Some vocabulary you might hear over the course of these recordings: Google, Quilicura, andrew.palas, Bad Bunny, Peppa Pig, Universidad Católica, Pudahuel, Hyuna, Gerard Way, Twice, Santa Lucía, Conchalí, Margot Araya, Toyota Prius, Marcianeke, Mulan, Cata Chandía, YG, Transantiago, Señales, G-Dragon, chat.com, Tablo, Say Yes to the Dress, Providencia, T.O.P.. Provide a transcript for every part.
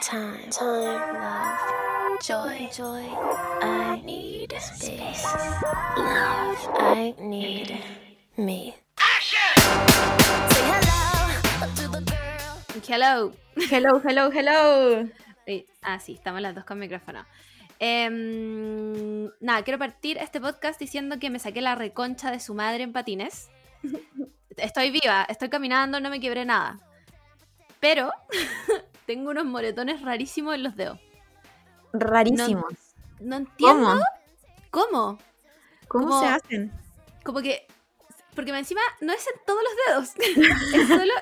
time, love, joy, I need space, love, I need me. Say hello to the girl. Hello. Sí, estamos las dos con micrófono. Nada, quiero partir este podcast diciendo que me saqué la reconcha de su madre en patines. Estoy viva, estoy caminando, no me quebré nada. Pero tengo unos moretones rarísimos en los dedos. Rarísimos. No entiendo. ¿Cómo? ¿Cómo se hacen? Como que... Porque encima no es en todos los dedos. Es solo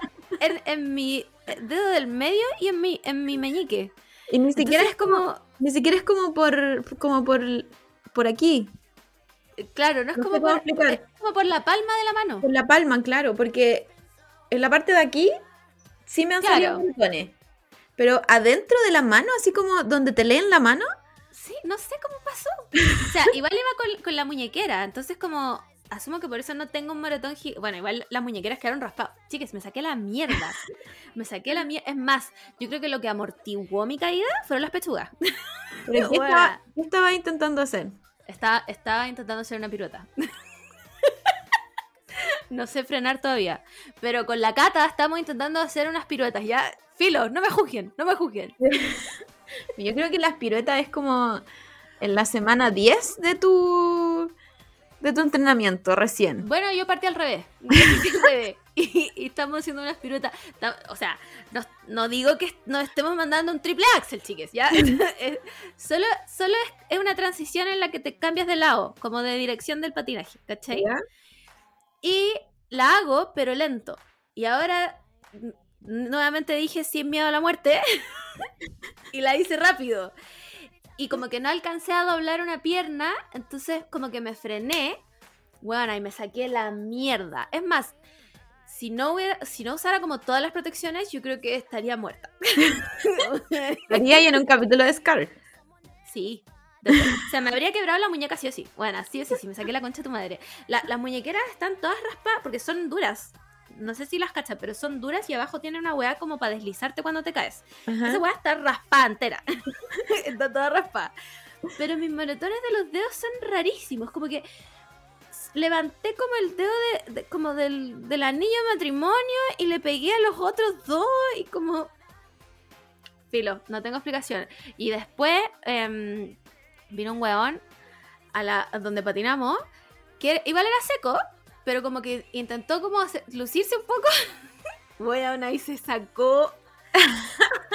en mi dedo del medio y en mi meñique. Y ni siquiera entonces, es como... Ni siquiera es como por aquí. Claro, no es como por... Es como por la palma de la mano. Por la palma, claro, porque en la parte de aquí... Sí me han salido moretones, pero adentro de la mano, así como donde te leen la mano. Sí, no sé cómo pasó. O sea, igual iba con la muñequera, entonces como, asumo que por eso no tengo un moretón gigante. Bueno, igual las muñequeras quedaron raspadas. Chicas, me saqué la mierda. Es más, yo creo que lo que amortiguó mi caída fueron las pechugas. Pero ¿qué estaba intentando hacer? Estaba intentando hacer una pirueta. No sé frenar todavía, pero con la Cata estamos intentando hacer unas piruetas, ya, filo, no me juzguen. Yo creo que las piruetas es como en la semana 10 de tu entrenamiento recién. Bueno, yo partí al revés, y estamos haciendo unas piruetas, o sea, no digo que nos estemos mandando un triple axel, chiques, ya, solo es una transición en la que te cambias de lado, como de dirección del patinaje, ¿cachai? ¿Ya? Y la hago, pero lento. Y ahora, nuevamente dije sin miedo a la muerte. Y la hice rápido. Y como que no alcancé a doblar una pierna, entonces como que me frené. Bueno, y me saqué la mierda. Es más, si no usara como todas las protecciones, yo creo que estaría muerta. Estaría en un capítulo de Scar. Sí. O sea, me habría quebrado la muñeca sí o sí. Bueno, sí o sí, me saqué la concha de tu madre. Las muñequeras están todas raspadas porque son duras. No sé si las cachas, pero son duras y abajo tienen una hueá como para deslizarte cuando te caes. Ajá. Esa hueá está raspada entera. Está toda raspada. Pero mis moretones de los dedos son rarísimos. Como que levanté como el dedo del anillo de matrimonio y le pegué a los otros dos y como... Filo, no tengo explicación. Y después... Vino un weón a donde patinamos, que igual era seco, pero como que intentó como lucirse un poco. Weón, y se sacó.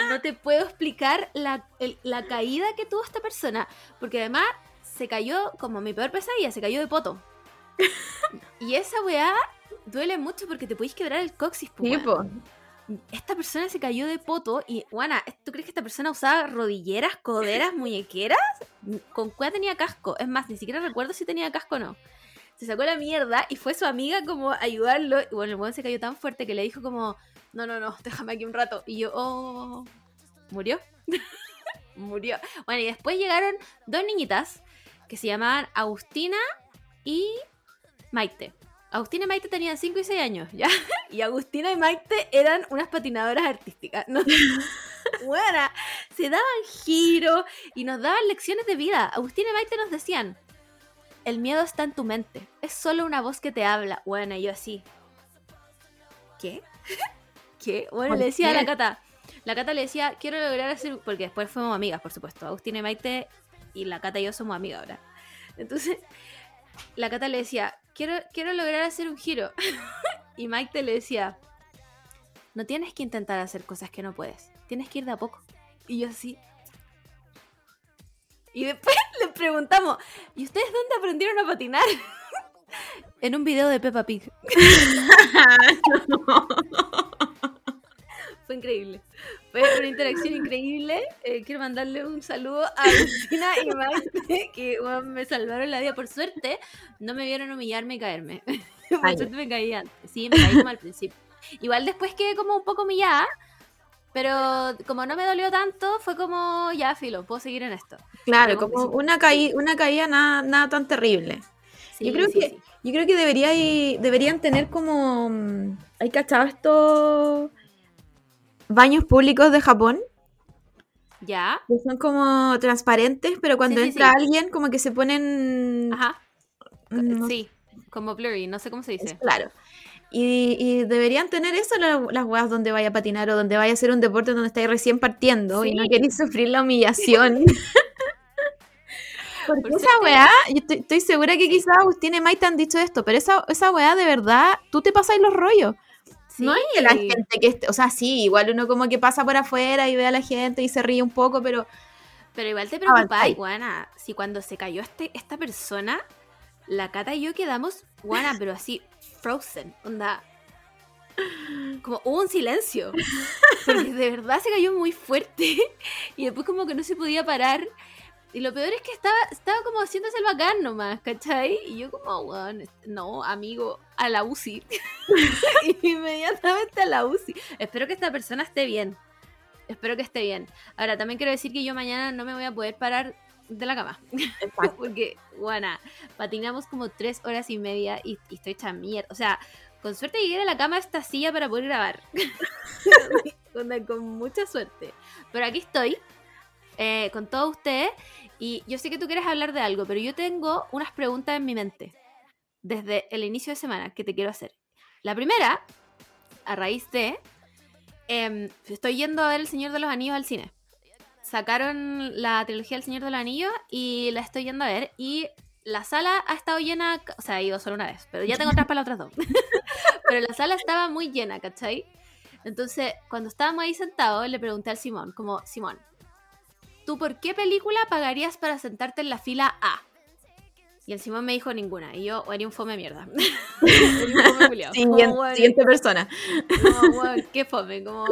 No te puedo explicar la caída que tuvo esta persona, porque además se cayó como mi peor pesadilla, se cayó de poto. Y esa weá duele mucho porque te podís quebrar el coxis, tipo. Esta persona se cayó de poto y, Juana, ¿tú crees que esta persona usaba rodilleras, coderas, muñequeras? ¿Con cuál tenía casco? Es más, ni siquiera recuerdo si tenía casco o no. Se sacó la mierda y fue su amiga como a ayudarlo. Y bueno, el weón se cayó tan fuerte que le dijo como, no, déjame aquí un rato. Y yo, murió. Bueno, y después llegaron dos niñitas que se llamaban Agustina y Maite. Agustina y Maite tenían 5 y 6 años, ¿ya? Y Agustina y Maite eran unas patinadoras artísticas, ¿no? Bueno, se daban giros y nos daban lecciones de vida. Agustina y Maite nos decían, el miedo está en tu mente, es solo una voz que te habla. Bueno, y yo así, ¿qué? Bueno, le decía a la Cata le decía, quiero lograr hacer... Porque después fuimos amigas, por supuesto. Agustina y Maite y la Cata y yo somos amigas ahora. Entonces, la Cata le decía... Quiero lograr hacer un giro. Y Maite le decía, no tienes que intentar hacer cosas que no puedes, tienes que ir de a poco. Y yo así. Y después le preguntamos, ¿y ustedes dónde aprendieron a patinar? En un video de Peppa Pig. No. Fue increíble. Fue una interacción increíble. Quiero mandarle un saludo a Cristina y Maite, que bueno, me salvaron la vida. Por suerte, no me vieron humillarme y caerme. Por suerte me caí antes. Sí, me caí como al principio. Igual después quedé como un poco humillada, pero como no me dolió tanto, fue como, ya, filo, puedo seguir en esto. Claro, como una caída nada tan terrible. Sí, yo creo que deberían tener como... Hay cachado esto... Baños públicos de Japón, Ya. Que son como transparentes, pero cuando entra alguien, como que se ponen... Ajá. No. Sí, como blurry, no sé cómo se dice. Es claro. Y deberían tener eso las weas donde vaya a patinar o donde vaya a hacer un deporte donde estáis recién partiendo, sí, y no queréis sufrir la humillación. Porque por esa weá, yo estoy segura que quizás Agustín y Mike te han dicho esto, pero esa weá de verdad, tú te pasas los rollos. Sí. No hay la gente que... O sea, sí, igual uno como que pasa por afuera y ve a la gente y se ríe un poco, pero... Pero igual te preocupáis, Juana, si cuando se cayó esta persona, la Cata y yo quedamos, Juana, pero así, frozen, onda... Como hubo un silencio, porque de verdad se cayó muy fuerte y después como que no se podía parar. Y lo peor es que estaba como haciéndose el bacán nomás, ¿cachai? Y yo como, bueno, no, amigo, a la UCI. Inmediatamente a la UCI. Espero que esta persona esté bien. Espero que esté bien. Ahora, también quiero decir que yo mañana no me voy a poder parar de la cama. Porque, bueno, patinamos como 3 horas y media y estoy hecha mierda. O sea, con suerte llegué a la cama a esta silla para poder grabar. con mucha suerte. Pero aquí estoy. Con todos ustedes, y yo sé que tú quieres hablar de algo, pero yo tengo unas preguntas en mi mente desde el inicio de semana que te quiero hacer. La primera, a raíz de estoy yendo a ver El Señor de los Anillos al cine. Sacaron la trilogía del Señor de los Anillos y la estoy yendo a ver, y la sala ha estado llena, o sea, he ido solo una vez, pero ya tengo otras para las otras dos. Pero la sala estaba muy llena, ¿cachai? Entonces, cuando estábamos ahí sentados, le pregunté al Simón, como, Simón, ¿tú por qué película pagarías para sentarte en la fila A? Y el Simón me dijo ninguna. Y yo, haría un fome de mierda. Siguiente persona. Como, bueno, qué fome. Como...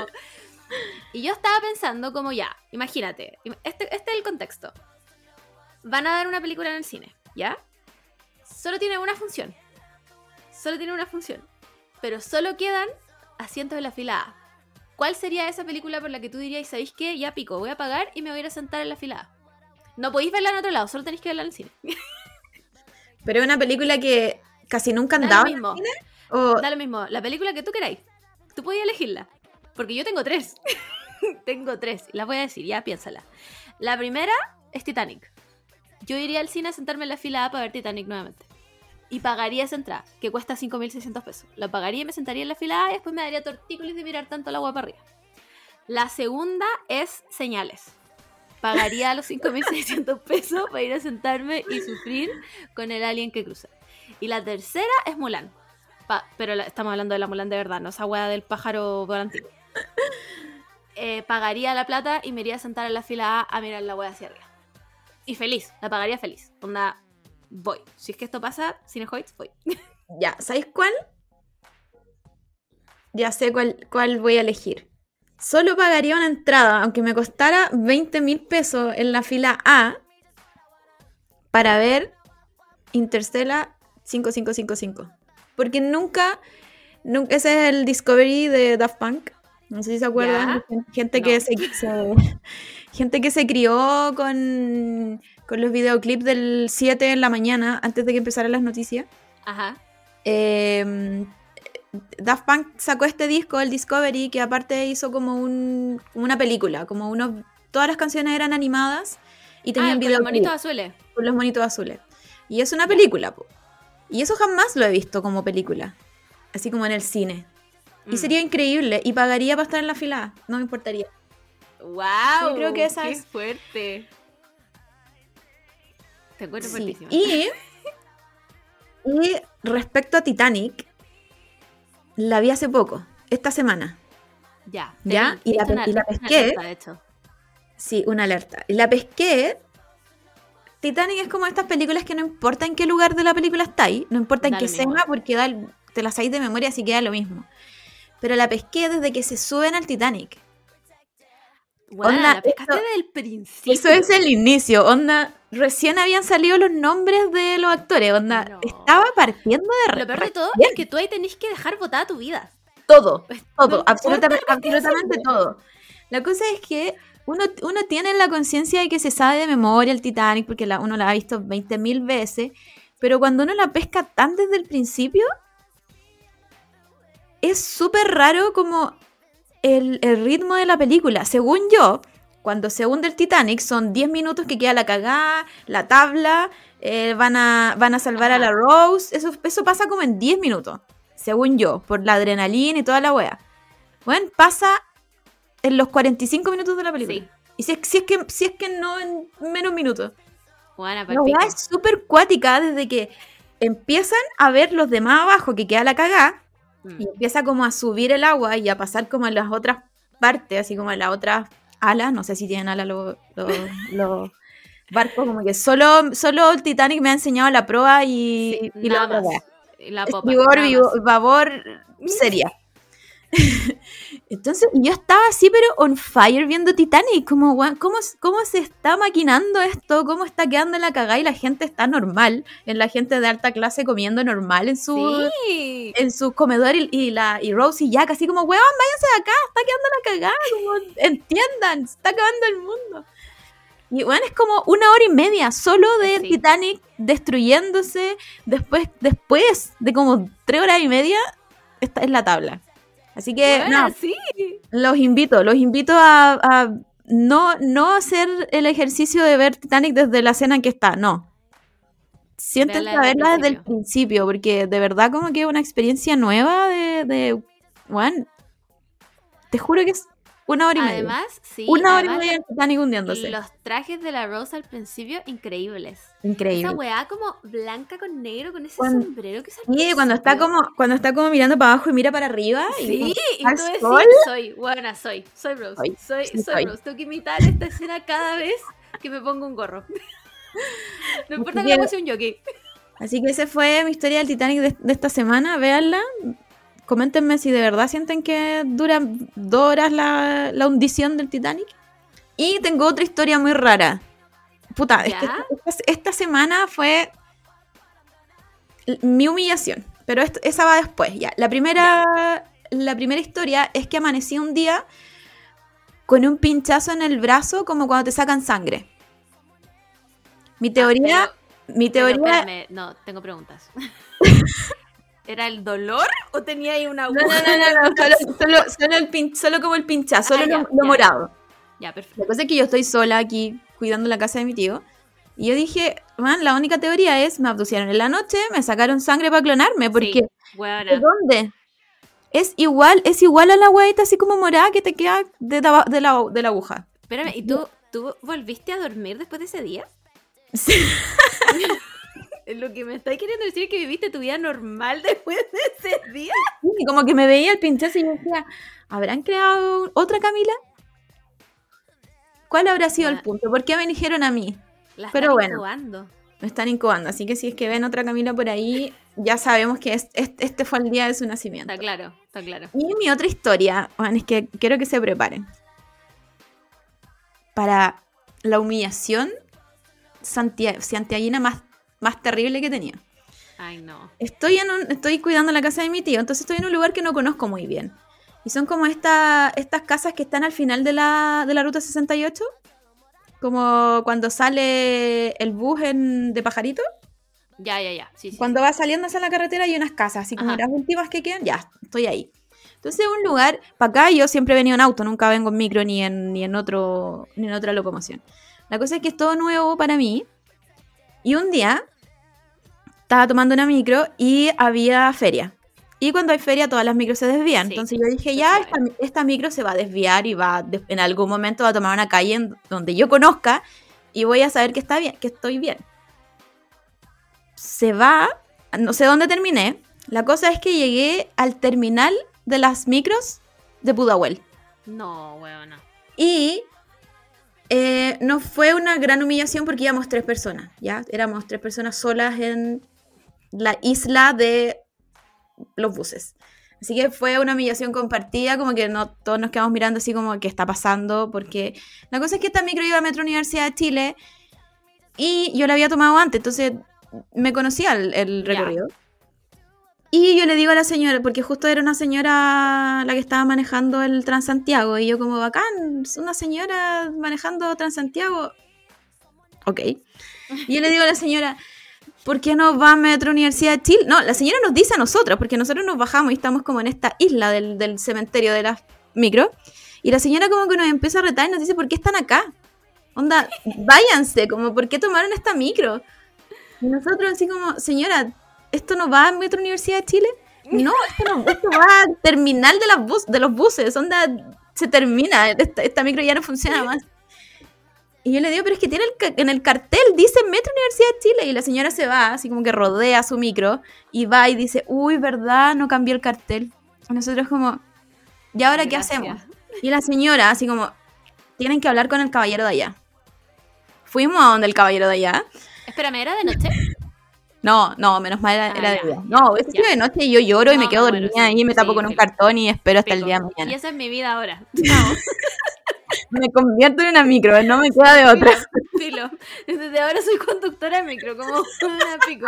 Y yo estaba pensando como ya, imagínate, este es el contexto. Van a dar una película en el cine, ¿ya? Solo tiene una función. Pero solo quedan asientos en la fila A. ¿Cuál sería esa película por la que tú dirías, ¿sabéis qué? Ya pico, voy a pagar y me voy a ir a sentar en la fila A. No podéis verla en otro lado, solo tenéis que verla en el cine. Pero es una película que casi nunca han dado en el cine. Da lo mismo, la película que tú queráis. Tú podías elegirla, porque yo tengo 3. Las voy a decir, ya piénsala. La primera es Titanic. Yo iría al cine a sentarme en la fila A para ver Titanic nuevamente. Y pagaría esa entrada, que cuesta 5.600 pesos. La pagaría y me sentaría en la fila A y después me daría tortícolis de mirar tanto el agua para arriba. La segunda es Señales. Pagaría los 5.600 pesos para ir a sentarme y sufrir con el alien que cruza. Y la tercera es Mulan. Estamos hablando de la Mulan de verdad, no esa hueá del pájaro volante. Pagaría la plata y me iría a sentar en la fila A mirar la hueá hacia arriba. Y feliz, la pagaría feliz. Onda... Voy. Si es que esto pasa, Cinehoids, voy. Ya, ¿sabéis cuál? Ya sé cuál voy a elegir. Solo pagaría una entrada, aunque me costara 20.000 pesos en la fila A, para ver Interstellar 5555. Porque nunca... Ese es el Discovery de Daft Punk. No sé si se acuerdan. ¿Ya? Gente que se crió con los videoclips del 7 en la mañana, antes de que empezaran las noticias. Ajá. Daft Punk sacó este disco, el Discovery, que aparte hizo como una película, todas las canciones eran animadas y tenían videoclips. Con los monitos azules. Y es una película. Y eso jamás lo he visto como película, así como en el cine. Y sería increíble, y pagaría para estar en la fila A, no me importaría. ¡Wow! Yo creo que ¡qué fuerte! Te encuentro fuertísima. Y respecto a Titanic, la vi hace poco, esta semana. Ya. Y la pesqué. Una alerta, de hecho. Sí, una alerta. Y la pesqué. Titanic es como estas películas que no importa en qué lugar de la película estáis, no importa en qué escena, porque te las sabéis de memoria, así que da lo mismo. Pero la pesqué desde que se suben al Titanic. Wow, onda, la pescaste desde el principio. Eso es el inicio, onda. Recién habían salido los nombres de los actores, onda. No. Estaba partiendo de Lo peor de todo es que tú ahí tenés que dejar botada tu vida. Todo, absolutamente todo. La cosa es que uno tiene la conciencia de que se sabe de memoria el Titanic, porque uno la ha visto 20.000 veces, pero cuando uno la pesca tan desde el principio, es súper raro como... El ritmo de la película, según yo, cuando se hunde el Titanic son 10 minutos que queda la cagada, la tabla, van a salvar a la Rose. Eso pasa como en 10 minutos, según yo, por la adrenalina y toda la wea. Bueno, pasa en los 45 minutos de la película. Sí. Y si es que no en menos minutos. Buena, la wea es súper cuática desde que empiezan a ver los demás abajo que queda la cagada y empieza como a subir el agua y a pasar como en las otras partes, así como en las otras alas. No sé si tienen alas los barcos, como que solo el Titanic me ha enseñado la proa y, sí, y nada la más. La popa, vivor sería. Entonces yo estaba así pero on fire viendo Titanic, como ¿cómo se está maquinando esto? ¿Cómo está quedando en la cagada? Y la gente está normal, en la gente de alta clase comiendo normal en su comedor y Rosie y Jack así como, weón, váyanse de acá, está quedando la cagada, como, entiendan, está acabando el mundo. Y bueno, es como una hora y media solo de Titanic destruyéndose, después de como 3 horas y media esta es la tabla. Así que bueno, no, sí. Los invito a no hacer el ejercicio de ver Titanic desde la escena en que está, no. Siéntense a verla desde el principio, porque de verdad como que es una experiencia nueva de bueno, te juro que es una hora y media. Además, sí. Una hora y media de Titanic hundiéndose. Los trajes de la Rose al principio, increíbles. Increíble. Esa weá como blanca con negro, con ese sombrero que se hace. Sí, cuando está como mirando para abajo y mira para arriba. Sí, y tú decís, soy Rose. Soy Rose. Tengo que imitar esta escena cada vez que me pongo un gorro. No importa que me pase un jockey. Así que esa fue mi historia del Titanic de esta semana. Véanla. Coméntenme si de verdad sienten que duran 2 horas la hundición del Titanic. Y tengo otra historia muy rara. Puta, es que esta semana fue mi humillación. Pero esa va después, ya. La primera historia es que amanecí un día con un pinchazo en el brazo como cuando te sacan sangre. Mi teoría... Espérame, no, tengo preguntas. ¿Era el dolor o tenía ahí una aguja? No, solo como el pinchazo, lo morado. Ya, perfecto. La cosa es que yo estoy sola aquí cuidando la casa de mi tío y yo dije, man, la única teoría es me abducieron en la noche, me sacaron sangre para clonarme, porque sí, ¿de dónde? Es igual a la huevita así como morada que te queda de la aguja. Espérame, ¿y tú volviste a dormir después de ese día? Sí. Lo que me estáis queriendo decir es que viviste tu vida normal después de ese día. Y como que me veía el pinchazo y me decía, ¿habrán creado otra Camila? ¿Cuál habrá sido el punto? ¿Por qué me eligieron a mí? Pero bueno, incubando. Me están incubando. Así que si es que ven otra Camila por ahí, ya sabemos que este fue el día de su nacimiento. Está claro. Y mi otra historia, bueno, es que quiero que se preparen. Para la humillación santiaguina más terrible que tenía. Ay, no. Estoy cuidando la casa de mi tío, entonces estoy en un lugar que no conozco muy bien. Y son como estas casas que están al final de la ruta 68, como cuando sale el bus de Pajarito. Ya. Sí, cuando va saliendo hacia la carretera hay unas casas, así como las últimas que quedan, ya, estoy ahí. Entonces un lugar, para acá yo siempre he venido en auto, nunca vengo en micro ni en otra locomoción. La cosa es que es todo nuevo para mí. Y un día estaba tomando una micro y había feria. Y cuando hay feria todas las micros se desvían. Sí, entonces yo dije, ya, esta micro se va a desviar y en algún momento va a tomar una calle en donde yo conozca y voy a saber que está bien, que estoy bien. Se va, no sé dónde terminé. La cosa es que llegué al terminal de las micros de Pudahuel. No, huevona. Y no fue una gran humillación porque íbamos 3 personas, ¿ya? Éramos 3 personas solas en la isla de los buses. Así que fue una humillación compartida, como que no todos nos quedamos mirando así como qué está pasando, porque la cosa es que esta micro iba a Metro Universidad de Chile y yo la había tomado antes, entonces me conocía el recorrido. Y yo le digo a la señora, porque justo era una señora la que estaba manejando el Transantiago, y yo como, bacán, una señora manejando Transantiago. Ok. Y yo le digo a la señora, ¿por qué no va a Metro Universidad de Chile? No, la señora nos dice a nosotros, porque nosotros nos bajamos y estamos como en esta isla del cementerio de las micro. Y la señora como que nos empieza a retar y nos dice, ¿por qué están acá? Onda, váyanse, como, ¿por qué tomaron esta micro? Y nosotros así como, señora, ¿esto no va a Metro Universidad de Chile? No, esto va a terminal de los buses, onda, se termina, esta micro ya no funciona más. Y yo le digo, pero es que tiene en el cartel dice Metro Universidad de Chile, y la señora se va, así como que rodea su micro, y va y dice, uy, verdad, no cambié el cartel. Y nosotros como, ¿y ahora qué hacemos? Y la señora así como, tienen que hablar con el caballero de allá. Fuimos a donde el caballero de allá. Espérame, ¿era de noche? No, menos mal era de día. No, es que de noche yo lloro y me quedo dormida ahí, me tapo con un cartón y espero hasta el día de mañana. Y esa es mi vida ahora. No. Me convierto en una micro, no me queda de otra. Filo. Desde ahora soy conductora de micro, como una pico.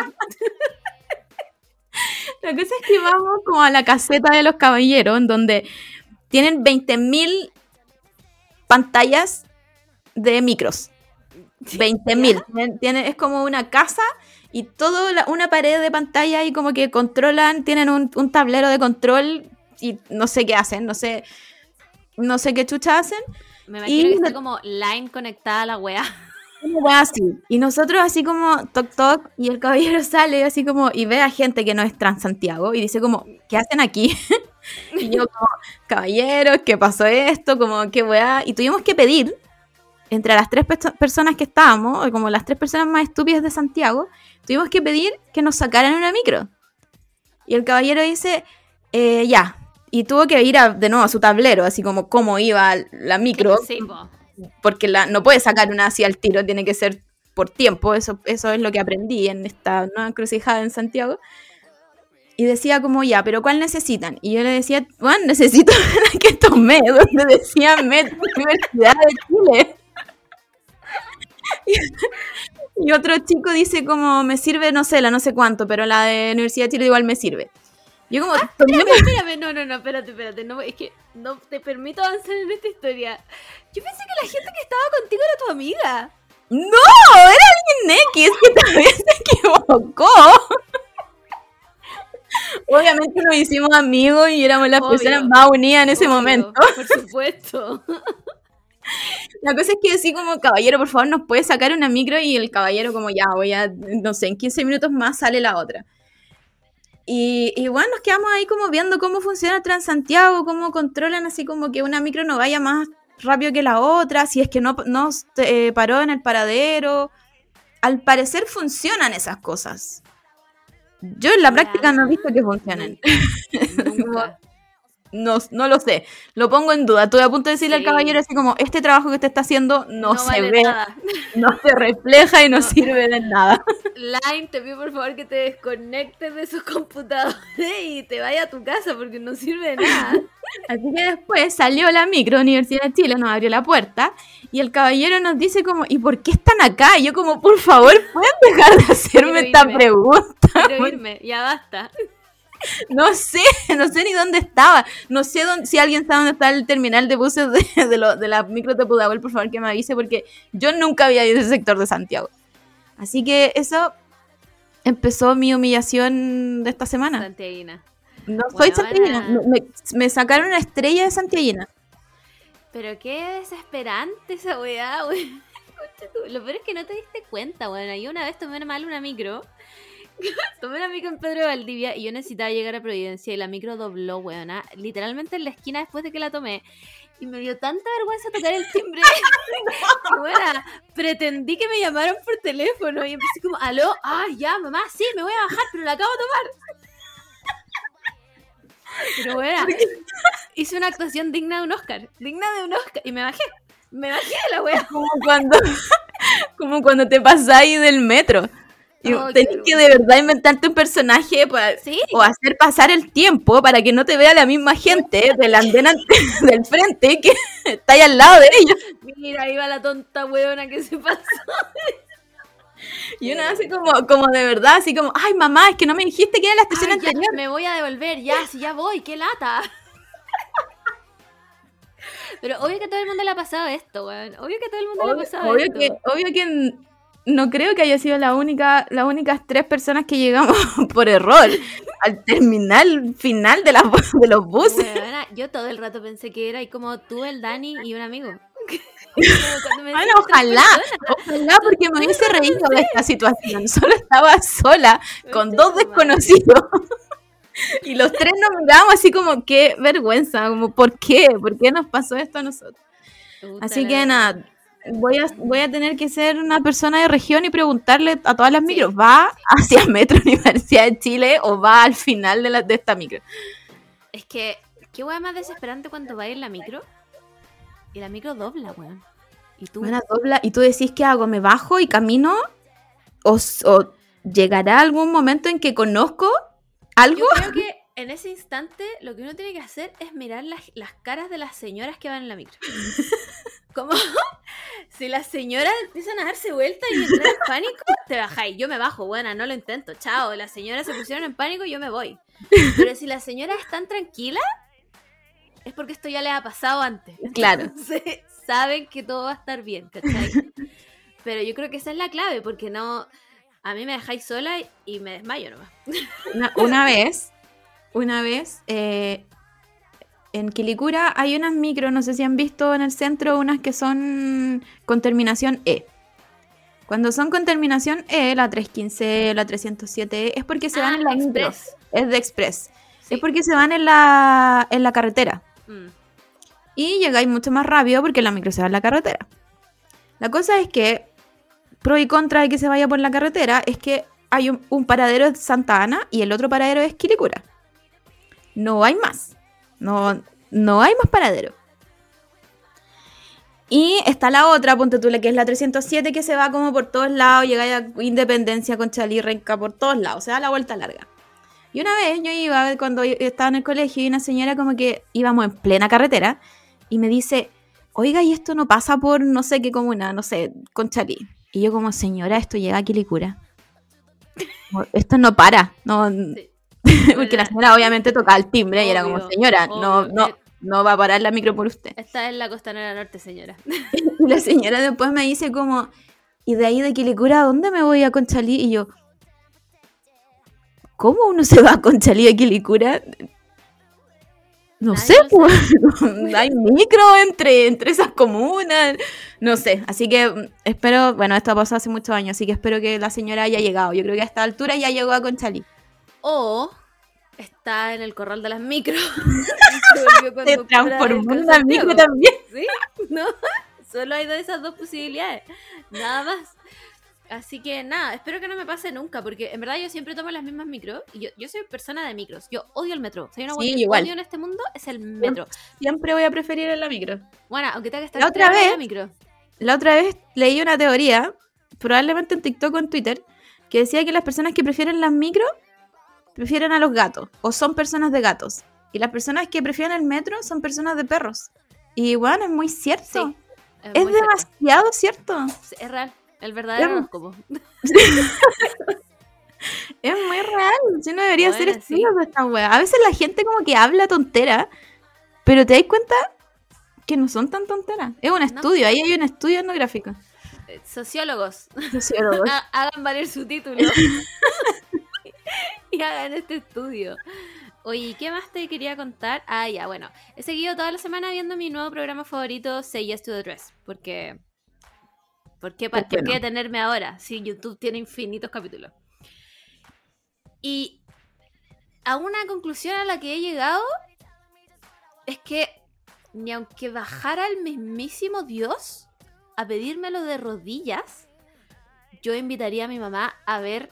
La cosa es que vamos como a la caseta de los caballeros, en donde tienen 20.000 pantallas de micros. 20.000. Es como una casa y toda una pared de pantalla, y como que controlan, tienen un tablero de control y no sé qué hacen, no sé qué chucha hacen. Me imagino que está como line conectada a la wea. Así. Y nosotros así como toc toc, y el caballero sale así como y ve a gente que no es Transantiago y dice como, ¿qué hacen aquí? Y yo como, caballeros, ¿qué pasó esto? Como, ¿qué wea? Y tuvimos que pedir entre las tres personas que estábamos, como las tres personas más estúpidas de Santiago, tuvimos que pedir que nos sacaran una micro. Y el caballero dice, ya. Y tuvo que ir de nuevo a su tablero, así como cómo iba la micro. Sí, porque no puede sacar una así al tiro, tiene que ser por tiempo. Eso es lo que aprendí en esta nueva encrucijada en Santiago. Y decía como, ya, ¿pero cuál necesitan? Y yo le decía, bueno, necesito la que tomé, donde decía Metro Universidad de Chile. Y otro chico dice como, me sirve, no sé, la no sé cuánto, pero la de Universidad de Chile igual me sirve. Yo como, espérame, no, espérate, no, es que no te permito avanzar en esta historia. Yo pensé que la gente que estaba contigo era tu amiga. ¡No! Era alguien X que también se equivocó. Obviamente nos hicimos amigos y éramos las personas más unidas en ese momento. Por supuesto. La cosa es que así como, caballero, por favor, ¿nos puede sacar una micro? Y el caballero como, ya, no sé, en 15 minutos más sale la otra. Y bueno, nos quedamos ahí como viendo cómo funciona Transantiago, cómo controlan así como que una micro no vaya más rápido que la otra, si es que no paró en el paradero. Al parecer funcionan esas cosas. Yo en la práctica no he visto que funcionen. Nunca. No lo sé, lo pongo en duda. Estuve a punto de decirle al caballero así como, este trabajo que usted está haciendo no se vale ve, nada. No se refleja y no sirve de nada. Line, te pido por favor que te desconectes de sus computadores y te vayas a tu casa porque no sirve de nada. Así que después salió la micro Universidad de Chile, nos abrió la puerta y el caballero nos dice como, ¿y por qué están acá? Y yo como, por favor, ¿pueden dejar de hacerme esta pregunta? Quiero irme, ya basta. No sé ni dónde estaba. No sé si alguien sabe dónde está el terminal de buses de la micro de Pudahuel, por favor que me avise, porque yo nunca había ido a ese sector de Santiago. Así que eso empezó mi humillación de esta semana. Santiaguina. No soy santiaguina. Me sacaron una estrella de santiaguina. Pero qué desesperante esa weá, wey. Lo peor es que no te diste cuenta, bueno. Yo una vez tomé mal una micro. Tomé la micro en Pedro de Valdivia y yo necesitaba llegar a Providencia y la micro dobló, weona, literalmente en la esquina después de que la tomé, y me dio tanta vergüenza tocar el timbre. Weona, pretendí que me llamaron por teléfono y empecé como, aló, ya mamá, sí, me voy a bajar, pero la acabo de tomar. Pero weona, hice una actuación digna de un Oscar y me bajé de la wea. Como cuando te pasáis del metro. Tenés que de verdad inventarte un personaje o hacer pasar el tiempo para que no te vea la misma gente de la andena del frente que está ahí al lado de ellos. Mira, ahí va la tonta huevona que se pasó. Y una hace como de verdad, así como, ay mamá, es que no me dijiste que era la estación anterior. Ya, me voy a devolver, ya voy, qué lata. Pero obvio que todo el mundo le ha pasado esto, weón. Obvio que no creo que haya sido las únicas tres personas que llegamos por error al terminal final de los buses. Bueno, yo todo el rato pensé que era como tú, el Dani y un amigo. Bueno, ojalá, porque me hubiese reído de esta situación. Solo estaba sola con dos desconocidos. Y los tres nos mirábamos así como, qué vergüenza, como, ¿por qué? ¿Por qué nos pasó esto a nosotros? Así que nada, voy a tener que ser una persona de región y preguntarle a todas las micros, ¿va hacia Metro Universidad de Chile o va al final de esta micro? Es que, ¿qué hueá más desesperante cuando va a ir la micro? Y la micro dobla, weón. Y tú dobla, y tú decís, ¿qué hago? ¿Me bajo y camino? ¿O llegará algún momento en que conozco algo? Yo creo que en ese instante lo que uno tiene que hacer es mirar las caras de las señoras que van en la micro. Como si las señoras empiezan a darse vuelta y entrar en pánico, te bajáis. Yo me bajo, buena, no lo intento, chao. Las señoras se pusieron en pánico y yo me voy. Pero si las señoras están tranquilas, es porque esto ya les ha pasado antes. Claro. Entonces, saben que todo va a estar bien, ¿cachai? Pero yo creo que esa es la clave, porque no... A mí me dejáis sola y me desmayo nomás. Una vez, en Quilicura hay unas micros, no sé si han visto en el centro, unas que son con terminación E. Cuando son con terminación E, la 315, la 307E, es porque se van en la micro. Es de Express. Sí. Es porque se van en la carretera. Mm. Y llegáis mucho más rápido porque la micro se va en la carretera. La cosa es que pro y contra de que se vaya por la carretera es que hay un paradero es Santa Ana y el otro paradero es Quilicura. No hay más. No hay más paradero. Y está la otra, ponte tú, que es la 307, que se va como por todos lados, llega a Independencia, Conchalí, Renca, por todos lados. Se da la vuelta larga. Y una vez yo iba, cuando estaba en el colegio, y una señora como que íbamos en plena carretera, y me dice, oiga, y esto no pasa por no sé qué comuna, no sé, Conchalí. Y yo como, señora, esto llega a Quilicura. Esto no para. No, sí. Porque la señora obviamente tocaba el timbre, obvio, y era como, señora, obvio, no va a parar la micro por usted. Está en la costanera norte, señora. Y la señora después me dice como, ¿y de ahí de Quilicura dónde me voy a Conchalí? Y yo, ¿cómo uno se va a Conchalí de Quilicura? No sé, pues. Hay micro entre esas comunas. No sé. Así que espero. Bueno, esto ha pasado hace muchos años. Así que espero que la señora haya llegado. Yo creo que a esta altura ya llegó a Conchalí. O está en el corral de las micros. Se transformó en la micro también. Sí, no. Solo hay de esas dos posibilidades. Nada más. Así que nada, espero que no me pase nunca, porque en verdad yo siempre tomo las mismas micros. Y yo soy persona de micros, yo odio el metro. Si hay una buena que odio en este mundo, es el metro. Siempre voy a preferir en la micro. Bueno, aunque tenga que estar en la micro. La otra vez leí una teoría, probablemente en TikTok o en Twitter, que decía que las personas que prefieren las micros prefieren a los gatos, o son personas de gatos. Y las personas que prefieren el metro son personas de perros. Y bueno, es muy cierto. Sí, es muy demasiado cierto. Es real. El verdadero horóscopo. Es muy real. Yo no debería hacer estudios de esta wea. A veces la gente como que habla tontera, pero te das cuenta que no son tan tonteras. Es un estudio. Ahí hay un estudio etnográfico. Sociólogos. Hagan valer su título. Y hagan este estudio. Oye, ¿qué más te quería contar? Ah, ya, bueno. He seguido toda la semana viendo mi nuevo programa favorito, Say Yes to the Dress. Porque... ¿Por qué detenerme ahora? Si YouTube tiene infinitos capítulos. Y a una conclusión a la que he llegado es que ni aunque bajara el mismísimo Dios a pedírmelo de rodillas, yo invitaría a mi mamá a ver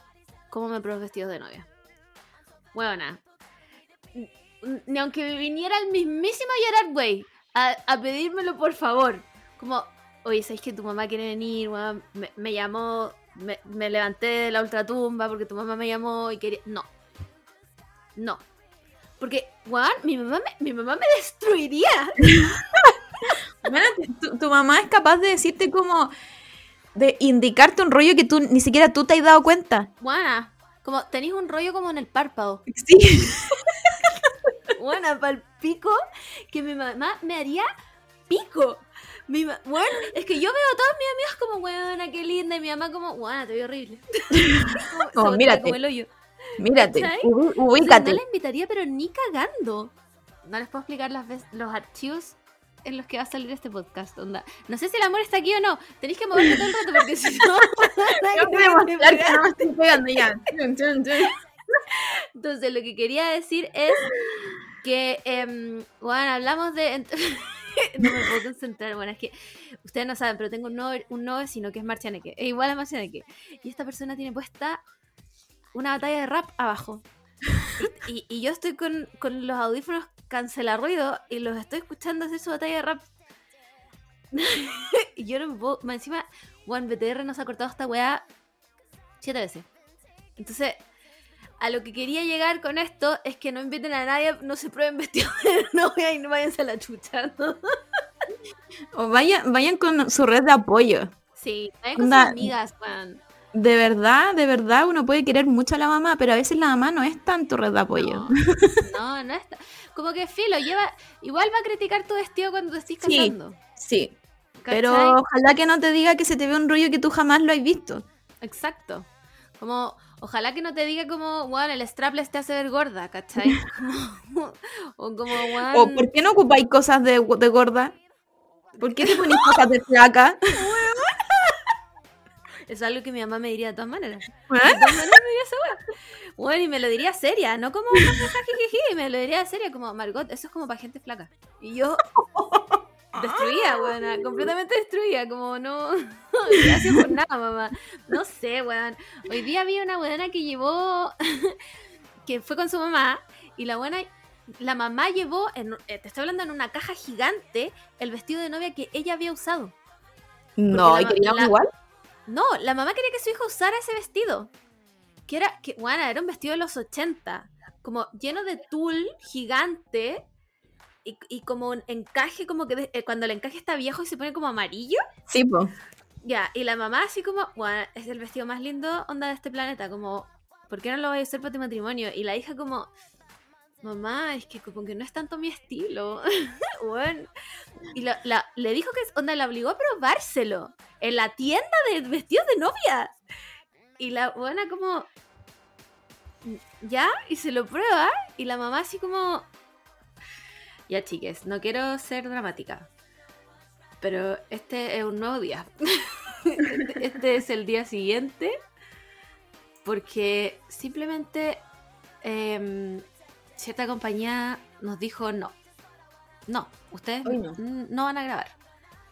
cómo me pruebo vestidos de novia. Huevona. Ni aunque viniera el mismísimo Gerard Way a pedírmelo, por favor. Como... Oye, ¿sabes que tu mamá quiere venir? Mamá me llamó, me levanté de la ultratumba porque tu mamá me llamó y quería... No. Porque, weón, mi mamá me destruiría. Bueno, tu mamá es capaz de decirte como... De indicarte un rollo que tú ni siquiera tú te has dado cuenta. Bueno, como tenés un rollo como en el párpado. Sí. Bueno, pa'l pico, que mi mamá me haría pico. Bueno, es que yo veo a todas mis amigas como, weona, qué linda. Y mi mamá como, weona, te veo horrible. Como, mírate. Como el hoyo. Mírate, ubícate. No la invitaría, pero ni cagando. No les puedo explicar los archivos en los que va a salir este podcast, onda. No sé si el amor está aquí o no. Tenéis que moverte todo el rato porque si no... no podemos hablar que no me estoy pegando ya. Entonces, lo que quería decir es que, bueno, hablamos de... no me puedo concentrar, bueno, es que ustedes no saben, pero tengo un nuevo vecino que es Marcianeke, es igual a Marcianeke. Y esta persona tiene puesta una batalla de rap abajo. Y yo estoy con los audífonos cancela ruido y los estoy escuchando hacer su batalla de rap. Y yo no me puedo... Encima, Juan BTR nos ha cortado esta weá 7 veces. Entonces, a lo que quería llegar con esto es que no inviten a nadie, no se prueben vestidos de novia y no váyanse a la chucha, ¿no? O vayan con su red de apoyo. Sí, vayan con sus amigas, Juan. De verdad, uno puede querer mucho a la mamá, pero a veces la mamá no es tanto red de apoyo. No es como que filo, lleva... Igual va a criticar tu vestido cuando te estés casando. Sí, pero ojalá que no te diga que se te ve un rollo que tú jamás lo has visto. Exacto. Como, ojalá que no te diga como, bueno, el strapless te hace ver gorda, ¿cachai? O como, bueno... O, ¿por qué no ocupáis cosas de gorda? ¿Por qué te ponéis cosas de flaca? Es algo que mi mamá me diría de todas maneras. De todas maneras me diría esa hueá. Bueno, y me lo diría seria, no como jajajajiji, me lo diría seria, como, Margot, eso es como para gente flaca. Y yo destruía, weón, completamente destruía, como no, gracias por nada, mamá. No sé, weón. Hoy día había una weona que llevó, que fue con su mamá, y la mamá llevó, te estoy hablando, en una caja gigante, el vestido de novia que ella había usado. No, ¿y quería igual? No, la mamá quería que su hijo usara ese vestido. Que era un vestido de los 80, como lleno de tul, gigante, y como un encaje, como que cuando el encaje está viejo y se pone como amarillo. Sí, po. Ya, y la mamá así como, bueno, es el vestido más lindo, onda, de este planeta, como, ¿por qué no lo vais a usar para tu matrimonio? Y la hija como, mamá, es que como que no es tanto mi estilo. Bueno, y le dijo que, onda, la obligó a probárselo en la tienda de vestidos de novia. Y la buena como, ya, y se lo prueba. Y la mamá así como, ya, chiques, no quiero ser dramática, pero este es un nuevo día. Este es el día siguiente, porque simplemente cierta compañía nos dijo no, ustedes no van a grabar,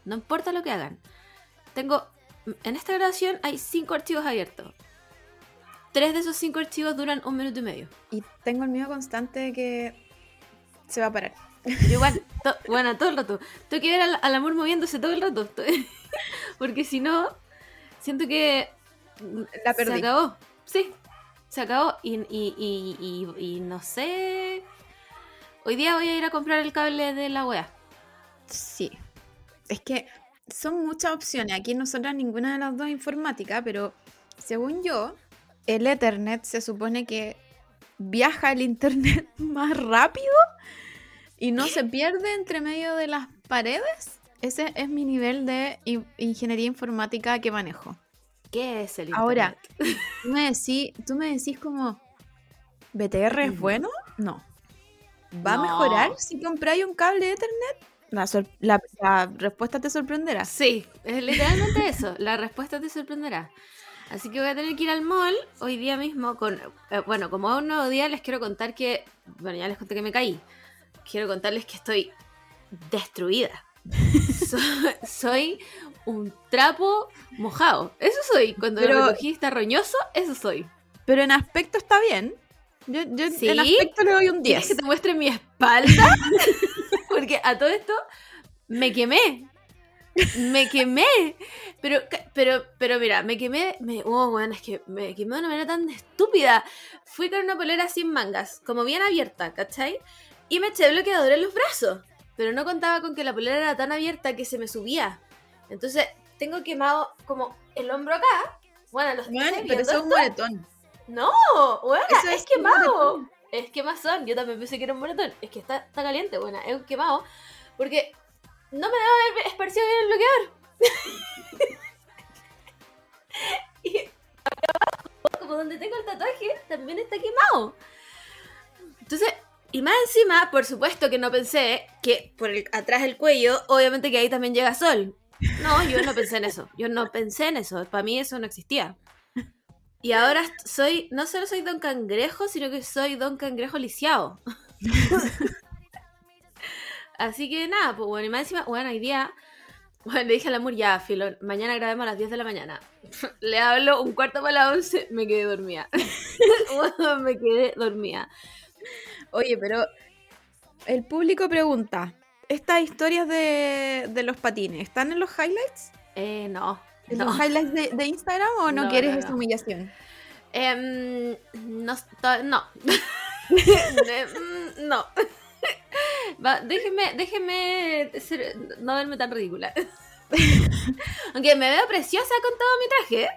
no importa lo que hagan. Tengo, en esta grabación hay 5 archivos abiertos. 3 de esos 5 archivos duran 1 minuto y medio. Y tengo el miedo constante que se va a parar. Yo igual, todo el rato. Tengo que ver al amor moviéndose todo el rato. Porque si no, siento que la perdí. Se acabó. Sí. Se acabó y no sé. Hoy día voy a ir a comprar el cable de la wea. Sí. Es que son muchas opciones. Aquí nosotras ninguna de las dos informática, pero según yo, el Ethernet se supone que viaja el internet más rápido y no se pierde entre medio de las paredes. Ese es mi nivel de ingeniería informática que manejo. ¿Qué es el internet? Ahora, tú me decís como, ¿BTR es bueno? No. ¿Va a mejorar si compráis un cable de Ethernet? La respuesta te sorprenderá. Sí, es literalmente eso. La respuesta te sorprenderá. Así que voy a tener que ir al mall hoy día mismo con... bueno, como a un nuevo día, les quiero contar que... Bueno, ya les conté que me caí. Quiero contarles que estoy destruida. Soy un trapo mojado. Eso soy. Cuando lo recogí está roñoso, eso soy. Pero en aspecto está bien. Yo ¿sí? En aspecto le doy un 10. ¿Quieres que te muestre mi espalda? Porque a todo esto me quemé. Pero mira, me quemé de una manera tan estúpida. Fui con una polera sin mangas, como bien abierta, ¿cachai? Y me eché bloqueador en los brazos, pero no contaba con que la polera era tan abierta que se me subía. Entonces tengo quemado como el hombro acá. Bueno, los bueno, pero eso es un moretón. No, bueno, eso es quemado. Moretón. Es quemazón. Yo también pensé que era un moretón. Es que está caliente, bueno, es un quemado. Porque no me debe haber esparcido bien el bloqueador. Y abajo, como donde tengo el tatuaje, también está quemado. Entonces, y más encima, por supuesto que no pensé que por atrás del cuello, obviamente que ahí también llega sol. No, yo no pensé en eso. Para mí eso no existía. Y ahora soy, no solo soy Don Cangrejo, sino que soy Don Cangrejo lisiado. Así que nada, pues bueno, y más encima, bueno, hoy día, bueno, le dije al amor, ya, filo, mañana grabemos a las 10 de la mañana. Le hablo 11:15, me quedé dormida. Oye, pero el público pregunta, ¿estas historias de los patines están en los highlights? No. ¿En los highlights de Instagram o no quieres esa humillación? No. No. Va, déjeme ser, no verme tan ridícula. Aunque me veo preciosa con todo mi traje.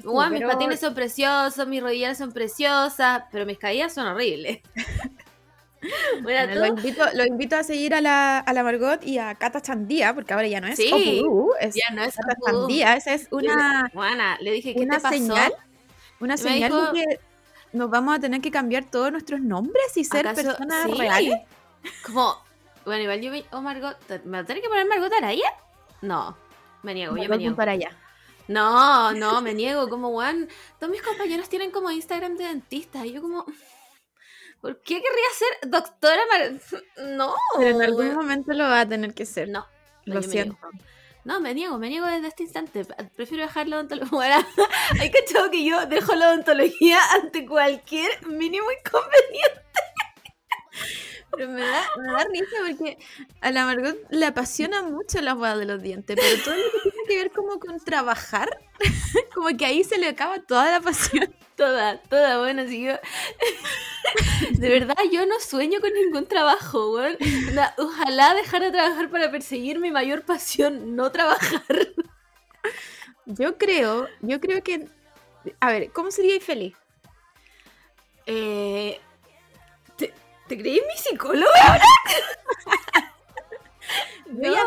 Wow, sí, pero... Mis patines son preciosos, mis rodilleras son preciosas, pero mis caídas son horribles. Bueno, lo invito a seguir a la Margot y a Cata Chandía, porque ahora ya no es Opudú, ya no es Cata Chandía. Esa es una buena. Le dije, ¿qué te pasó? Una señal dijo, de que nos vamos a tener que cambiar todos nuestros nombres y ser personas reales. Como, bueno, igual yo Margot, ¿me va a tener que poner Margot Araya? No, me niego. Para allá. No, me niego, como Juan, todos mis compañeros tienen como Instagram de dentista, y yo como, ¿por qué querría ser doctora? No. Pero en algún momento lo va a tener que ser. No, lo siento. Me niego desde este instante. Prefiero dejar la odontología. Hay cachado que yo dejo la odontología ante cualquier mínimo inconveniente. Pero me da risa porque a la Margot le apasiona mucho la hueá de los dientes, pero todo lo que tiene que ver como con trabajar, como que ahí se le acaba toda la pasión. Toda, bueno, si yo... De verdad, yo no sueño con ningún trabajo, güey. Ojalá dejar de trabajar para perseguir mi mayor pasión, no trabajar. Yo creo que... A ver, ¿cómo sería feliz? ¿Te creí mi psicóloga ahora?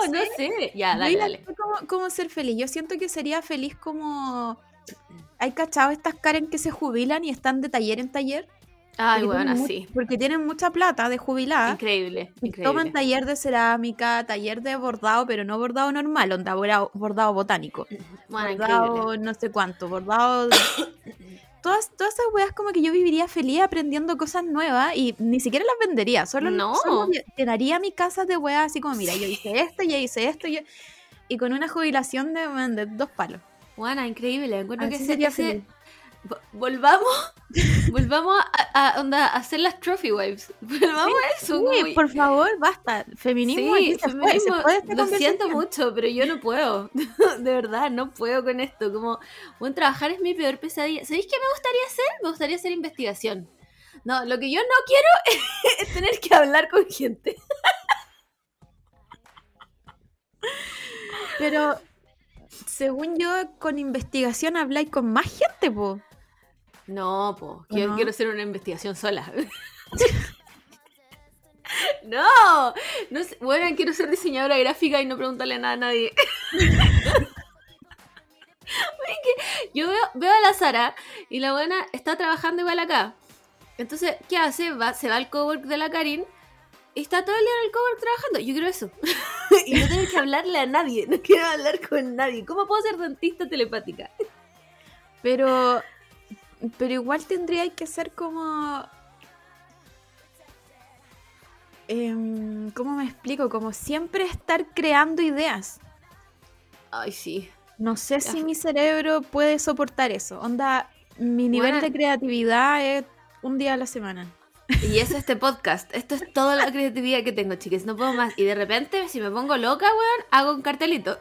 No sé. Ya, dale. ¿Cómo ser feliz? Yo siento que sería feliz como... ¿Hay cachado estas Karen que se jubilan y están de taller en taller? Ay, bueno, sí. Porque tienen mucha plata de jubilada. Increíble. Toman taller de cerámica, taller de bordado, pero no bordado normal, onda bordado botánico. Bueno, bordado increíble. No sé cuánto, bordado... Todas esas weas como que yo viviría feliz aprendiendo cosas nuevas y ni siquiera las vendería, solo llenaría mi casa de weas así como, mira, yo hice esto, ya hice esto, y con una jubilación de 2 palos. Buena, increíble, encuentro así que sería feliz. Volvamos a onda, a hacer las trophy wives. Volvamos a eso. Sí, como... por favor, basta. Feminismo, sí, feminismo. ¿Se puede lo siento mucho, pero yo no puedo. De verdad, no puedo con esto. Como, bueno, trabajar es mi peor pesadilla. ¿Sabéis qué me gustaría hacer? Me gustaría hacer investigación. No, lo que yo no quiero es tener que hablar con gente. Pero, según yo, con investigación habláis con más gente, po. No, po. Yo quiero hacer una investigación sola. No sé. Bueno, quiero ser diseñadora gráfica y no preguntarle nada a nadie. Yo veo a la Sara y la buena está trabajando igual acá. Entonces, ¿qué hace? Se va al cowork de la Karin y está todo el día en el cowork trabajando. Yo quiero eso. Y no tengo que hablarle a nadie. No quiero hablar con nadie. ¿Cómo puedo ser dentista telepática? Pero igual tendría que ser como... ¿Cómo me explico? Como siempre estar creando ideas. Ay, sí. No sé si mi cerebro puede soportar eso. Onda, mi nivel de creatividad es un día a la semana. Y es este podcast. Esto es toda la creatividad que tengo, chicas. No puedo más. Y de repente, si me pongo loca, weón, hago un cartelito.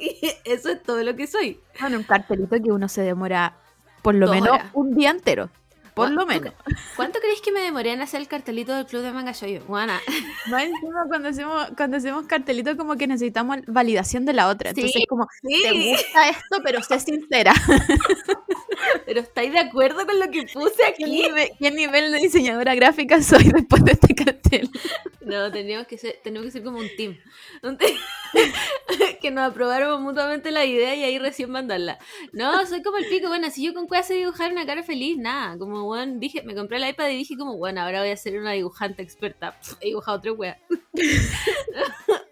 Y eso es todo lo que soy. Bueno, un cartelito que uno se demora... Por lo menos 2 horas. Un día entero. Por lo menos. ¿Cuánto creéis que me demoré en hacer el cartelito del Club de Manga Shoujo? Buena. Más encima cuando hacemos cartelito como que necesitamos validación de la otra. Sí, entonces como, sí, te gusta esto, pero sé sincera. ¿Pero estáis de acuerdo con lo que puse aquí? ¿Qué nivel de diseñadora gráfica soy después de este cartel? No, tenemos que ser como un team. Que nos aprobáramos mutuamente la idea y ahí recién mandarla. No, soy como el pico. Bueno, si yo con cuál sé dibujar una cara feliz, nada. Como, bueno, dije, me compré el iPad y dije como, bueno, ahora voy a ser una dibujante experta. He dibujado 3 weas.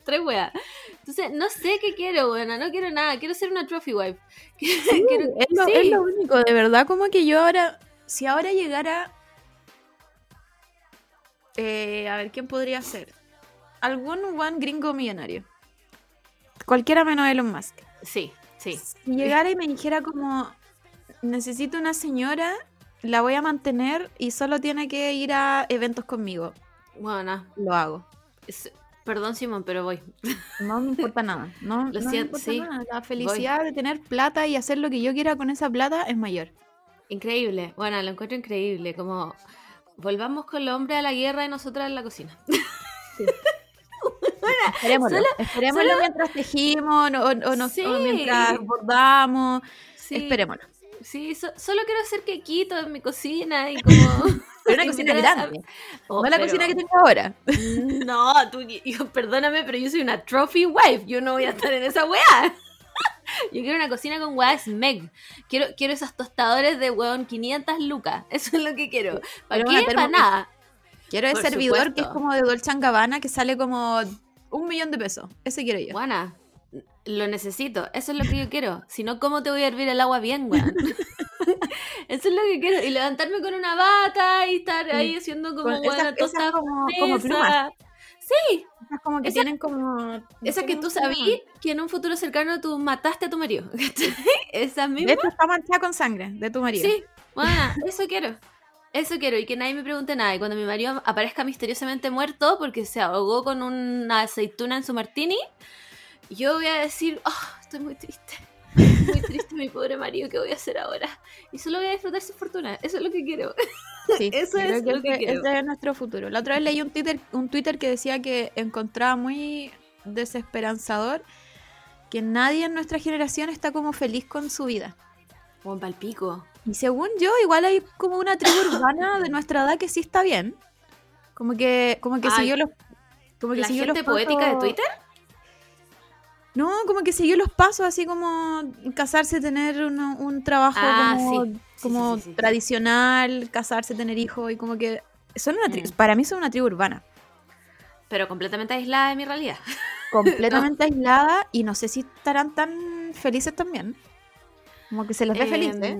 3 weas. Entonces, no sé qué quiero, bueno, no quiero nada. Quiero ser una trophy wife. Sí, es lo único, de verdad, como que yo ahora, si ahora llegara... a ver, ¿quién podría ser? Algún gringo millonario. Cualquiera menos Elon Musk. Sí. Si llegara y me dijera como, necesito una señora, la voy a mantener y solo tiene que ir a eventos conmigo. Bueno, lo hago. Perdón, Simón, pero voy. No me importa nada. No me importa nada. La felicidad de tener plata y hacer lo que yo quiera con esa plata es mayor. Increíble. Bueno, lo encuentro increíble. Como, volvamos con los hombres a la guerra y nosotras en la cocina. Sí. Esperémoslo mientras tejimos o mientras bordamos. Sí. Esperémoslo. Sí, solo quiero hacer quequito en mi cocina y como... Pero una cocina grande. La cocina que tengo ahora. No, perdóname, pero yo soy una trophy wife. Yo no voy a estar en esa weá. Yo quiero una cocina con weas Meg. Quiero esos tostadores de weón 500 lucas. Eso es lo que quiero. ¿Para qué? Para nada. Quiero el servidor supuesto. Que es como de Dolce & Gabbana, que sale como $1,000,000. Ese quiero yo. Buena. Lo necesito, eso es lo que yo quiero. Si no, ¿cómo te voy a hervir el agua bien, weón? Eso es lo que quiero. Y levantarme con una bata y estar ahí haciendo como buena tostada. Como plumas. Sí. Esas como que tienen como... Esas que tú sabías que en un futuro cercano tú mataste a tu marido. Esas mismas. De hecho está manchada con sangre de tu marido. Sí, buena, eso quiero. Eso quiero, y que nadie me pregunte nada. Y cuando mi marido aparezca misteriosamente muerto porque se ahogó con una aceituna en su martini... Yo voy a decir, estoy muy triste, mi pobre marido, ¿qué voy a hacer ahora? Y solo voy a disfrutar su fortuna, eso es lo que quiero. Sí, eso es lo que quiero. Ese es nuestro futuro. La otra vez leí un Twitter que decía que encontraba muy desesperanzador que nadie en nuestra generación está como feliz con su vida. Como palpico. Y según yo, igual hay como una tribu urbana de nuestra edad que sí está bien. Como que siguió los... Como que ¿la siguió gente los poética de Twitter? No, como que siguió los pasos, así como casarse, tener un trabajo como tradicional, casarse, tener hijos, y como que son una tribu, para mí son una tribu urbana. Pero completamente aislada de mi realidad. Completamente aislada, y no sé si estarán tan felices también. Como que se les ve felices,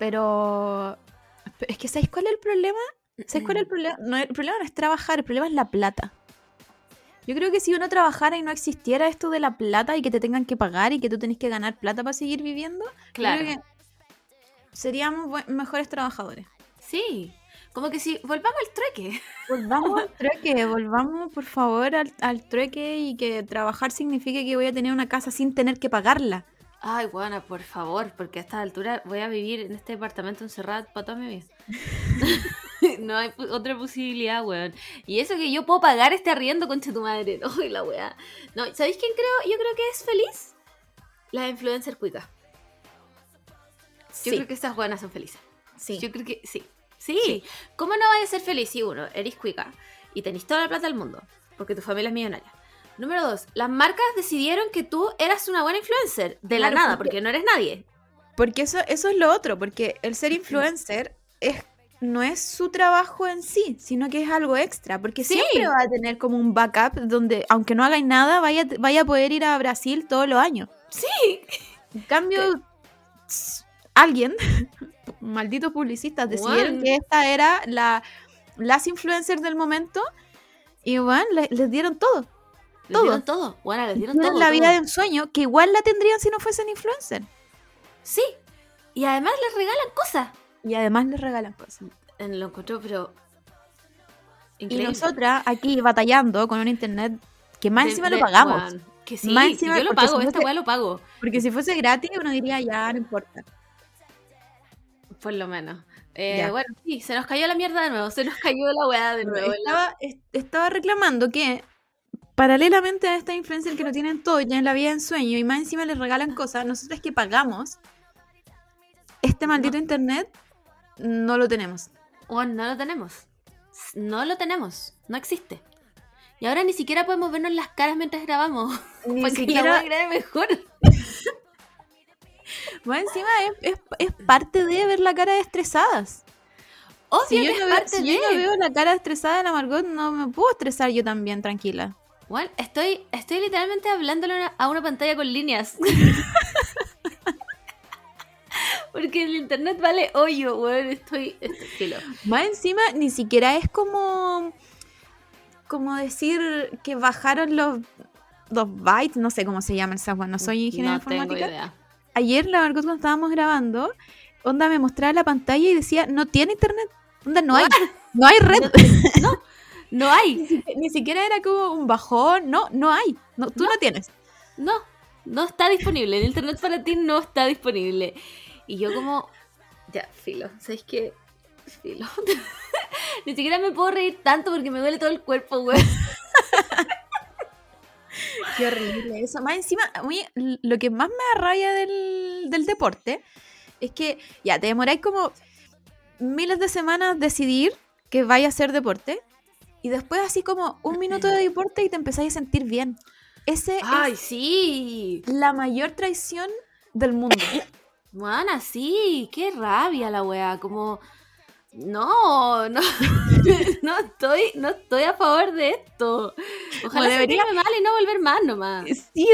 pero es que ¿sabéis cuál es el problema? No, el problema no es trabajar, el problema es la plata. Yo creo que si uno trabajara y no existiera esto de la plata y que te tengan que pagar y que tú tenés que ganar plata para seguir viviendo, claro, creo que seríamos mejores trabajadores. Sí, como que si volvamos al trueque. Volvamos por favor al trueque y que trabajar signifique que voy a tener una casa sin tener que pagarla. Ay, bueno, por favor, porque a esta altura voy a vivir en este departamento encerrado para toda mi vida. No hay otra posibilidad, weón. Y eso que yo puedo pagar este arriendo, concha tu madre. Uy, la weá. No, ¿sabéis quién creo? Yo creo que es feliz. Las influencers cuicas. Yo creo que esas weonas son felices. Sí. Yo creo que sí. ¿Cómo no vais a ser feliz si uno, eres cuica y tenés toda la plata del mundo porque tu familia es millonaria? Número 2, las marcas decidieron que tú eras una buena influencer de la nada, porque no eres nadie. Porque eso es lo otro, porque el ser influencer no es su trabajo en sí, sino que es algo extra, porque siempre va a tener como un backup donde, aunque no hagáis nada, vaya a poder ir a Brasil todos los años. Sí. En cambio, alguien, malditos publicistas, decidieron que esta era las influencers del momento y bueno, les dieron todo. Les dieron todo. La vida de ensueño, que igual la tendrían si no fuesen influencer. Sí. Y además les regalan cosas. En lo encontró, pero... Increíble. Y nosotras aquí batallando con un internet que más encima lo pagamos. Wow. Que sí, más encima, yo lo pago, esta weá lo pago. Porque si fuese gratis uno diría, ya, no importa. Por lo menos. Bueno, sí, se nos cayó la mierda de nuevo, se nos cayó la weá de nuevo. Estaba reclamando que, paralelamente a esta influencer que lo tienen todo ya en la vida en sueño, y más encima les regalan cosas, nosotros que pagamos este maldito internet, no lo tenemos. Bueno, no lo tenemos. No lo tenemos, no existe. Y ahora ni siquiera podemos vernos las caras mientras grabamos. Ni porque siquiera la voy a grabar mejor. Más encima es parte de ver la cara de estresadas. Obvio, si yo que no es parte si de... yo no veo la cara estresada de la Margot, no me puedo estresar yo también, tranquila. Bueno, estoy literalmente hablándole a una pantalla con líneas. Porque el internet vale hoyo, weón. Estoy más encima, ni siquiera es como decir que bajaron los bytes, no sé cómo se llama el software, no soy ingeniera informática. Tengo idea. Ayer la Margot, cuando estábamos grabando, onda me mostraba la pantalla y decía, no tiene internet, onda no hay red. No hay. Ni siquiera era como un bajón, no hay, no, tú no tienes. No está disponible, el internet para ti no está disponible. Y yo como, ya, filo, ¿sabes qué? Filo. Ni siquiera me puedo reír tanto porque me duele todo el cuerpo, güey. Qué horrible eso. Más encima, lo que más me da rabia del deporte es que ya te demoráis como miles de semanas decidir que vayas a hacer deporte y después así como un minuto de deporte y te empezáis a sentir bien. ¡Ay, sí! La mayor traición del mundo. Mana, sí, qué rabia la wea, como... No, no estoy a favor de esto. Ojalá sentirme mal y no volver más nomás. Sí,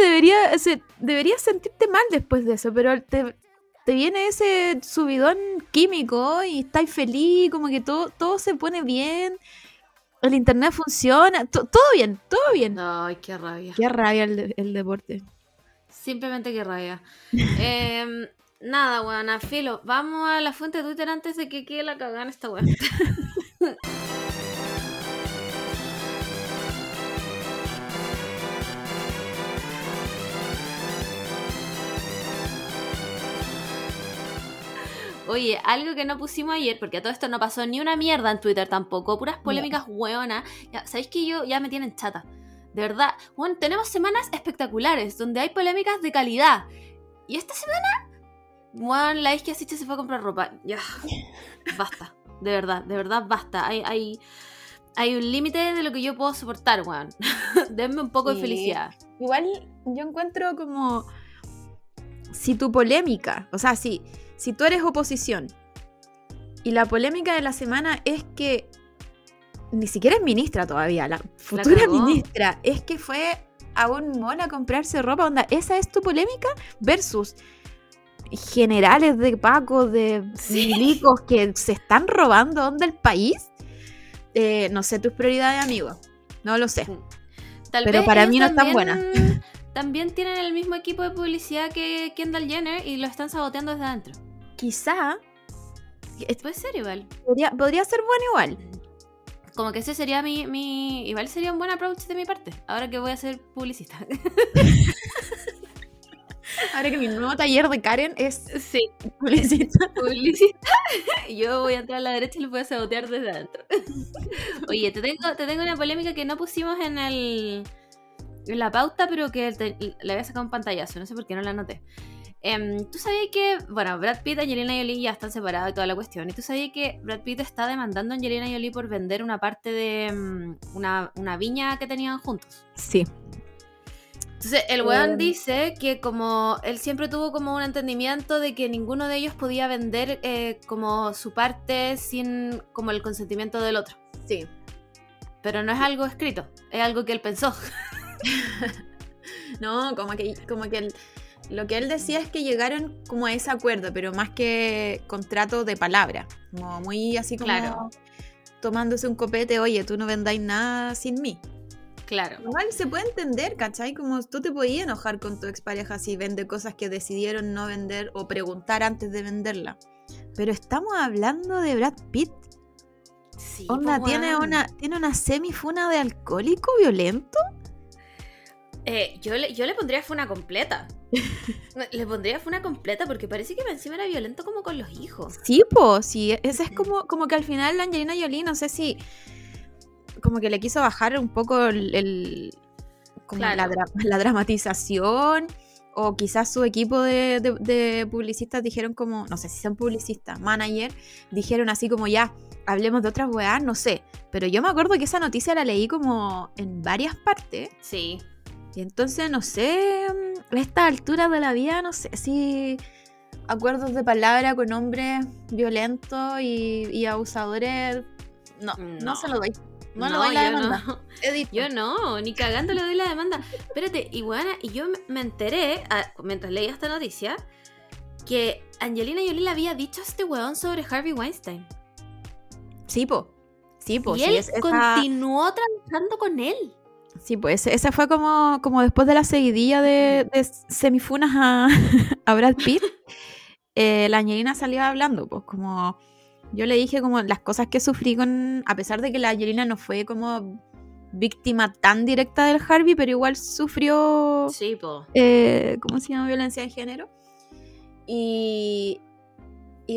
deberías sentirte mal después de eso, pero te viene ese subidón químico y estás feliz, como que todo se pone bien, el internet funciona, todo bien. Ay, qué rabia. Qué rabia el deporte. Simplemente qué rabia. Nada, weona, filo. Vamos a la fuente de Twitter antes de que quede la cagada en esta weona. Oye, algo que no pusimos ayer, porque a todo esto no pasó ni una mierda en Twitter tampoco. Puras polémicas, weona. ¿Sabéis que yo ya me tienen chata? De verdad. Bueno, tenemos semanas espectaculares donde hay polémicas de calidad. Y esta semana... Bueno, la isquia Sicha se fue a comprar ropa. Ya, basta. De verdad, basta. Hay un límite de lo que yo puedo soportar, weón. Denme un poco de felicidad. Igual yo encuentro como... Si tu polémica... O sea, si tú eres oposición y la polémica de la semana es que... Ni siquiera es ministra todavía. La futura ministra es que fue a un mall a comprarse ropa. Onda, esa es tu polémica versus... generales de Paco, de milicos que se están robando onda el país. No sé tus prioridades, amigo. No lo sé. Pero para mí no están buenas. También tienen el mismo equipo de publicidad que Kendall Jenner y lo están saboteando desde adentro. Quizá. Puede ser igual. Podría ser bueno igual. Como que ese sería mi... Igual sería un buen approach de mi parte. Ahora que voy a ser publicista. Ahora que mi nuevo taller de Karen es publicista, yo voy a entrar a la derecha y lo voy a sabotear desde adentro. Oye, te tengo una polémica que no pusimos en la pauta, pero que le había sacado un pantallazo, no sé por qué no la anoté. Tú sabías que, bueno, Brad Pitt y Angelina Jolie ya están separados y toda la cuestión. Y tú sabías que Brad Pitt está demandando a Angelina Jolie por vender una parte de una viña que tenían juntos. Sí. Entonces, el weón dice que como él siempre tuvo como un entendimiento de que ninguno de ellos podía vender como su parte sin como el consentimiento del otro. Sí. Pero no es algo escrito, es algo que él pensó. No, como que lo que él decía es que llegaron como a ese acuerdo, pero más que contrato de palabra. Como muy así como tomándose un copete, oye, tú no vendáis nada sin mí. Claro. Igual se puede entender, ¿cachai? Como tú te podías enojar con tu expareja si vende cosas que decidieron no vender o preguntar antes de venderla. Pero estamos hablando de Brad Pitt. Sí, onda, ¿tiene una semifuna de alcohólico violento? Yo le pondría funa completa. Le pondría funa completa porque parece que encima era violento como con los hijos. Sí, pues, sí. Ese es como que al final la Angelina Jolie, no sé si... Como que le quiso bajar un poco la dramatización... O quizás su equipo de publicistas dijeron como, no sé si son publicistas, manager, dijeron así como ya, hablemos de otras weas, no sé. Pero yo me acuerdo que esa noticia la leí como en varias partes. Sí. Y entonces, no sé, a esta altura de la vida, no sé si acuerdos de palabra con hombres violentos y abusadores, no se lo doy. No le doy la demanda. Yo no, ni cagando le doy la demanda. Espérate, y yo me enteré, mientras leía esta noticia, que Angelina Jolie le había dicho a este weón sobre Harvey Weinstein. Sí, po. Y él continuó trabajando con él. Sí, pues esa fue como después de la seguidilla de semifunas a Brad Pitt. La Angelina salía hablando, pues como... Yo le dije como las cosas que sufrí con... A pesar de que la Angelina no fue como víctima tan directa del Harvey, pero igual sufrió... Sí, po. ¿Cómo se llama? Violencia de género. Y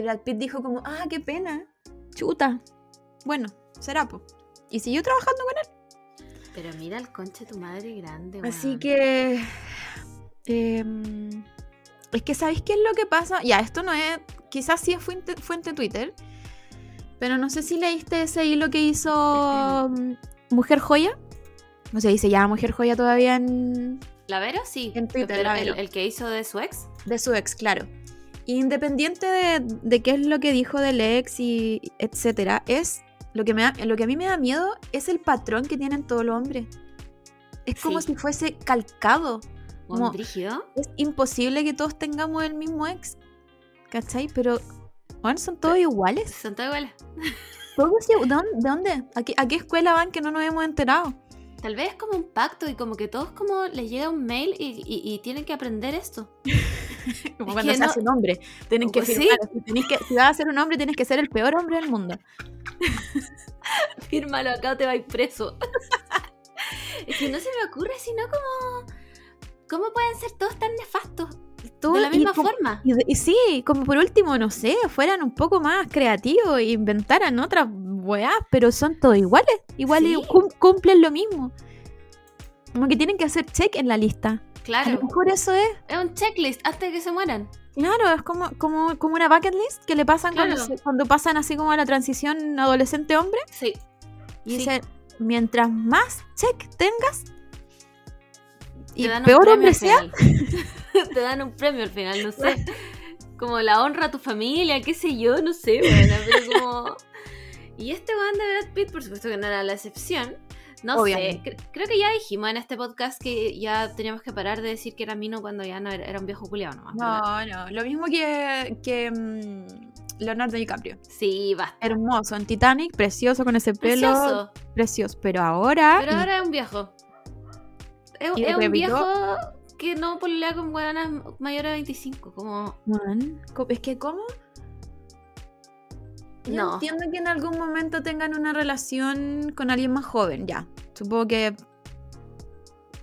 Brad Pitt dijo como, ah, qué pena. Chuta. Bueno, será, po. Y siguió trabajando con él. Pero mira el conche de tu madre grande, weón. Así que... es que ¿sabéis qué es lo que pasa? Ya, esto no es... Quizás sí es fuente Twitter... Pero no sé si leíste ese hilo que hizo Mujer Joya. No sé, dice ya Mujer Joya todavía en... ¿La Vero? Sí. En Twitter, la Vero. ¿El que hizo de su ex? De su ex, claro. Independiente de qué es lo que dijo del ex y etcétera, es... Lo que a mí me da miedo es el patrón que tienen todos los hombres. Es como si fuese calcado. Como, es imposible que todos tengamos el mismo ex. ¿Cachai? Pero... Bueno, son todos iguales. Son todos iguales. ¿De dónde? ¿A qué escuela van que no nos hemos enterado? Tal vez es como un pacto y como que todos como les llega un mail y tienen que aprender esto. Como es cuando se hace un hombre. Tienen que firmar. ¿Sí? Si vas a ser un hombre, tienes que ser el peor hombre del mundo. Fírmalo, acá te vas preso. Es que no se me ocurre, sino como... ¿Cómo pueden ser todos tan nefastos? De la misma forma. Y sí, como por último, no sé, fueran un poco más creativos e inventaran otras weas, pero son todos iguales. Iguales sí. Cumplen lo mismo. Como que tienen que hacer check en la lista. Claro. A lo mejor eso es. Es un checklist hasta que se mueran. Claro, es como una bucket list que le pasan cuando pasan así como a la transición adolescente-hombre. Sí. Y dicen, mientras más check tengas, y peor hombre sea. Te dan un premio al final, no sé. Como la honra a tu familia, qué sé yo, no sé, bueno, pero como... Y este band de Brad Pitt, por supuesto que no era la excepción. No Obviamente. Sé, creo que ya dijimos en este podcast que ya teníamos que parar de decir que era mino cuando ya no era un viejo culiao nomás. No, lo mismo que Leonardo DiCaprio. Sí, basta. Hermoso, en Titanic, precioso con ese pelo. Precioso, pero ahora... Pero ahora es un viejo. Es un viejo que no polea con hueonas mayores de 25, como... Man, es que ¿cómo? Yo entiendo que en algún momento tengan una relación con alguien más joven, ya. Supongo que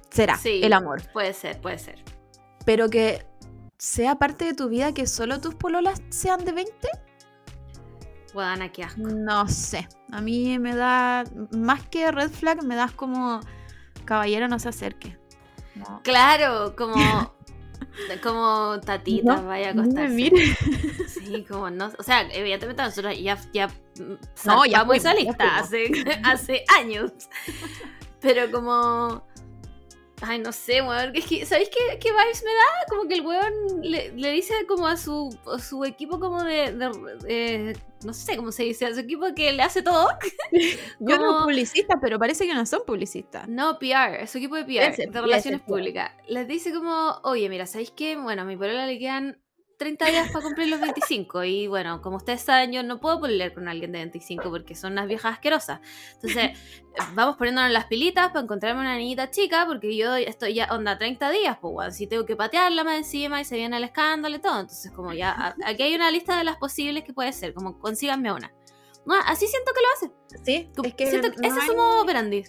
será el amor. Puede ser. Pero que sea parte de tu vida que solo tus pololas sean de 20... Hueona, qué asco. No sé, a mí me da... Más que red flag, me das como... Caballero, no se acerque. No. Claro, como tatita, no, vaya a acostarse. Mire. Sí, como no. O sea, evidentemente nosotros ya no, ya muy solista hace años. Pero como, ay, no sé, weón. Es que, ¿sabéis qué vibes me da? Como que el weón le dice como a su equipo como de no sé cómo se dice, a su equipo que le hace todo. Como... Yo no soy publicista, pero parece que no son publicistas. No, PR, es su equipo de PR, de Relaciones Públicas. Les dice como, oye, mira, ¿sabéis qué? Bueno, a mi polola le quedan 30 días para cumplir los 25. Y bueno, como ustedes saben, yo no puedo pololear con alguien de 25 porque son unas viejas asquerosas. Entonces, vamos poniéndonos las pilitas para encontrarme una niñita chica porque yo estoy ya, onda, 30 días, pues bueno, si tengo que patearla más encima y se viene el escándalo y todo. Entonces, como ya, aquí hay una lista de las posibles que puede ser, como consíganme una. No, así siento que lo hace. Sí, es que siento que ese es su modo operandi.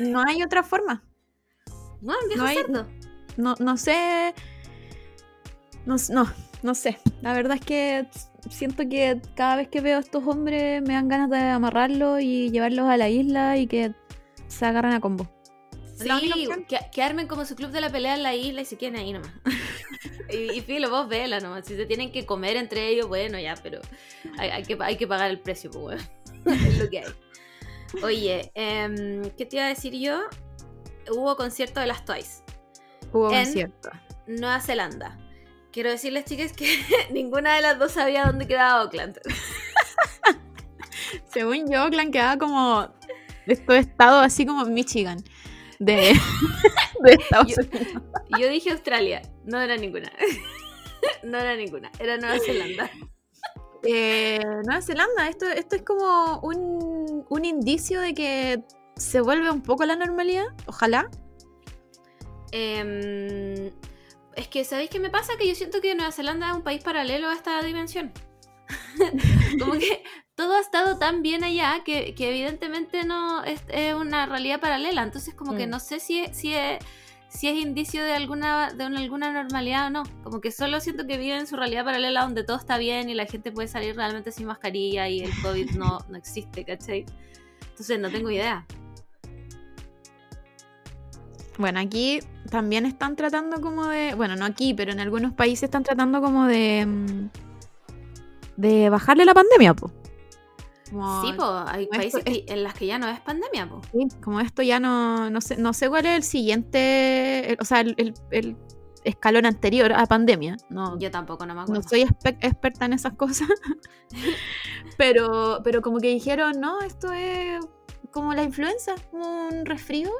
No hay otra forma. Bueno, viejo cerdo. No sé. La verdad es que siento que cada vez que veo a estos hombres me dan ganas de amarrarlos y llevarlos a la isla y que se agarran a combo. Sí, que armen como su club de la pelea en la isla y se queden ahí nomás. Y filo, vos vela nomás. Si se tienen que comer entre ellos, bueno, ya, pero hay que pagar el precio, pues, bueno. Es lo que hay. Oye, ¿qué te iba a decir yo? Hubo concierto de las Twice. Hubo en concierto. Nueva Zelanda. Quiero decirles, chicas, que ninguna de las dos sabía dónde quedaba Auckland. Según yo, Auckland quedaba como estos estados así como Michigan. De Estados Unidos. Yo dije Australia. No era ninguna. Era Nueva Zelanda. Nueva Zelanda, esto es como un indicio de que se vuelve un poco la normalidad. Ojalá. Es que, ¿sabéis qué me pasa? Que yo siento que Nueva Zelanda es un país paralelo a esta dimensión. Como que todo ha estado tan bien allá que evidentemente no es una realidad paralela. Entonces como que no sé si es indicio de alguna normalidad o no. Como que solo siento que viven en su realidad paralela donde todo está bien y la gente puede salir realmente sin mascarilla y el COVID no existe, ¿cachai? Entonces no tengo idea. Bueno, aquí también están tratando como de... Bueno, no aquí, pero en algunos países están tratando como de bajarle la pandemia, po. Como, sí, po, hay países en las que ya no es pandemia, po. Sí, como esto ya no sé cuál es el siguiente, o sea, el escalón anterior a pandemia. No, yo tampoco, no me acuerdo. No soy experta en esas cosas, pero como que dijeron, no, esto es como la influenza, como un resfrío.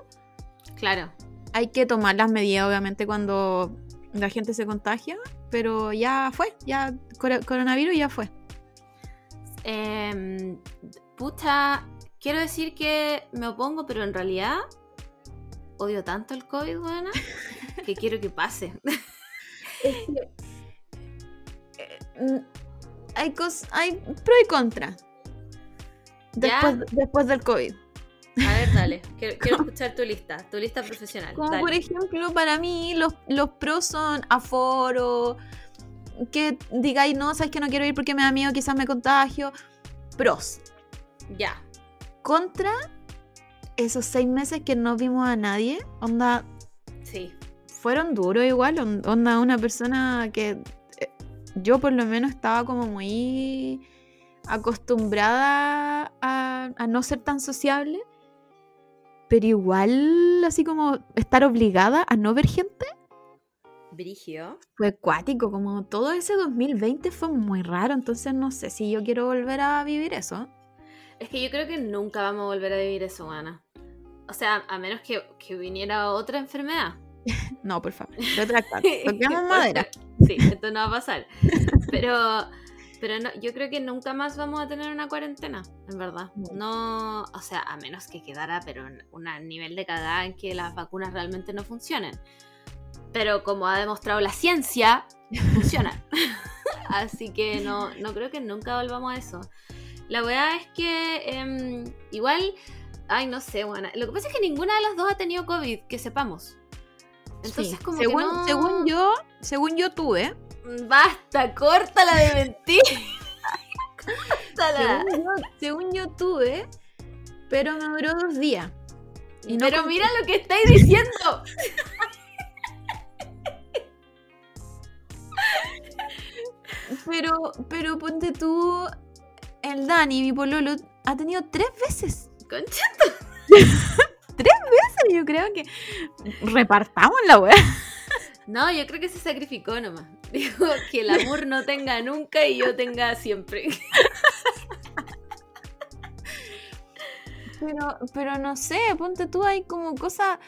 Claro. Hay que tomar las medidas, obviamente, cuando la gente se contagia, pero ya fue, ya coronavirus ya fue. Pucha, quiero decir que me opongo, pero en realidad odio tanto el COVID, buena, que quiero que pase. Hay pro y contra. Después del COVID. A ver, dale, quiero escuchar tu lista profesional. Como dale. Por ejemplo, para mí los pros son aforo, que digáis, no, sabes que no quiero ir porque me da miedo, quizás me contagio. Pros. Ya. Contra esos 6 meses que no vimos a nadie, onda... Sí. Fueron duros igual, onda una persona que... Yo por lo menos estaba como muy acostumbrada a no ser tan sociable. Pero igual, así como estar obligada a no ver gente. Brigio. Fue cuático, como todo ese 2020 fue muy raro, entonces no sé si yo quiero volver a vivir eso. Es que yo creo que nunca vamos a volver a vivir eso, Ana. O sea, a menos que viniera otra enfermedad. No, por favor, retractar. Toquemos madera. Sí, esto no va a pasar. Pero no, yo creo que nunca más vamos a tener una cuarentena, en verdad. No, o sea, a menos que quedara, pero un nivel de cagada en que las vacunas realmente no funcionen. Pero como ha demostrado la ciencia, funciona. Así que no creo que nunca volvamos a eso. La verdad es que igual, ay, no sé, bueno, lo que pasa es que ninguna de las dos ha tenido COVID, que sepamos. Entonces, sí, como que no... según yo tuve. Basta, córtala de mentir. Córtala. Según yo tuve, pero me duró 2 días. Y no, pero mira lo que estáis diciendo. Pero ponte tú, el Dani, mi pololo, ha tenido 3 veces. Conchato. 3 veces, yo creo que repartamos la weá. No, yo creo que se sacrificó nomás. Digo, que el amor no tenga nunca y yo tenga siempre. Pero no sé, ponte tú, hay como cosa...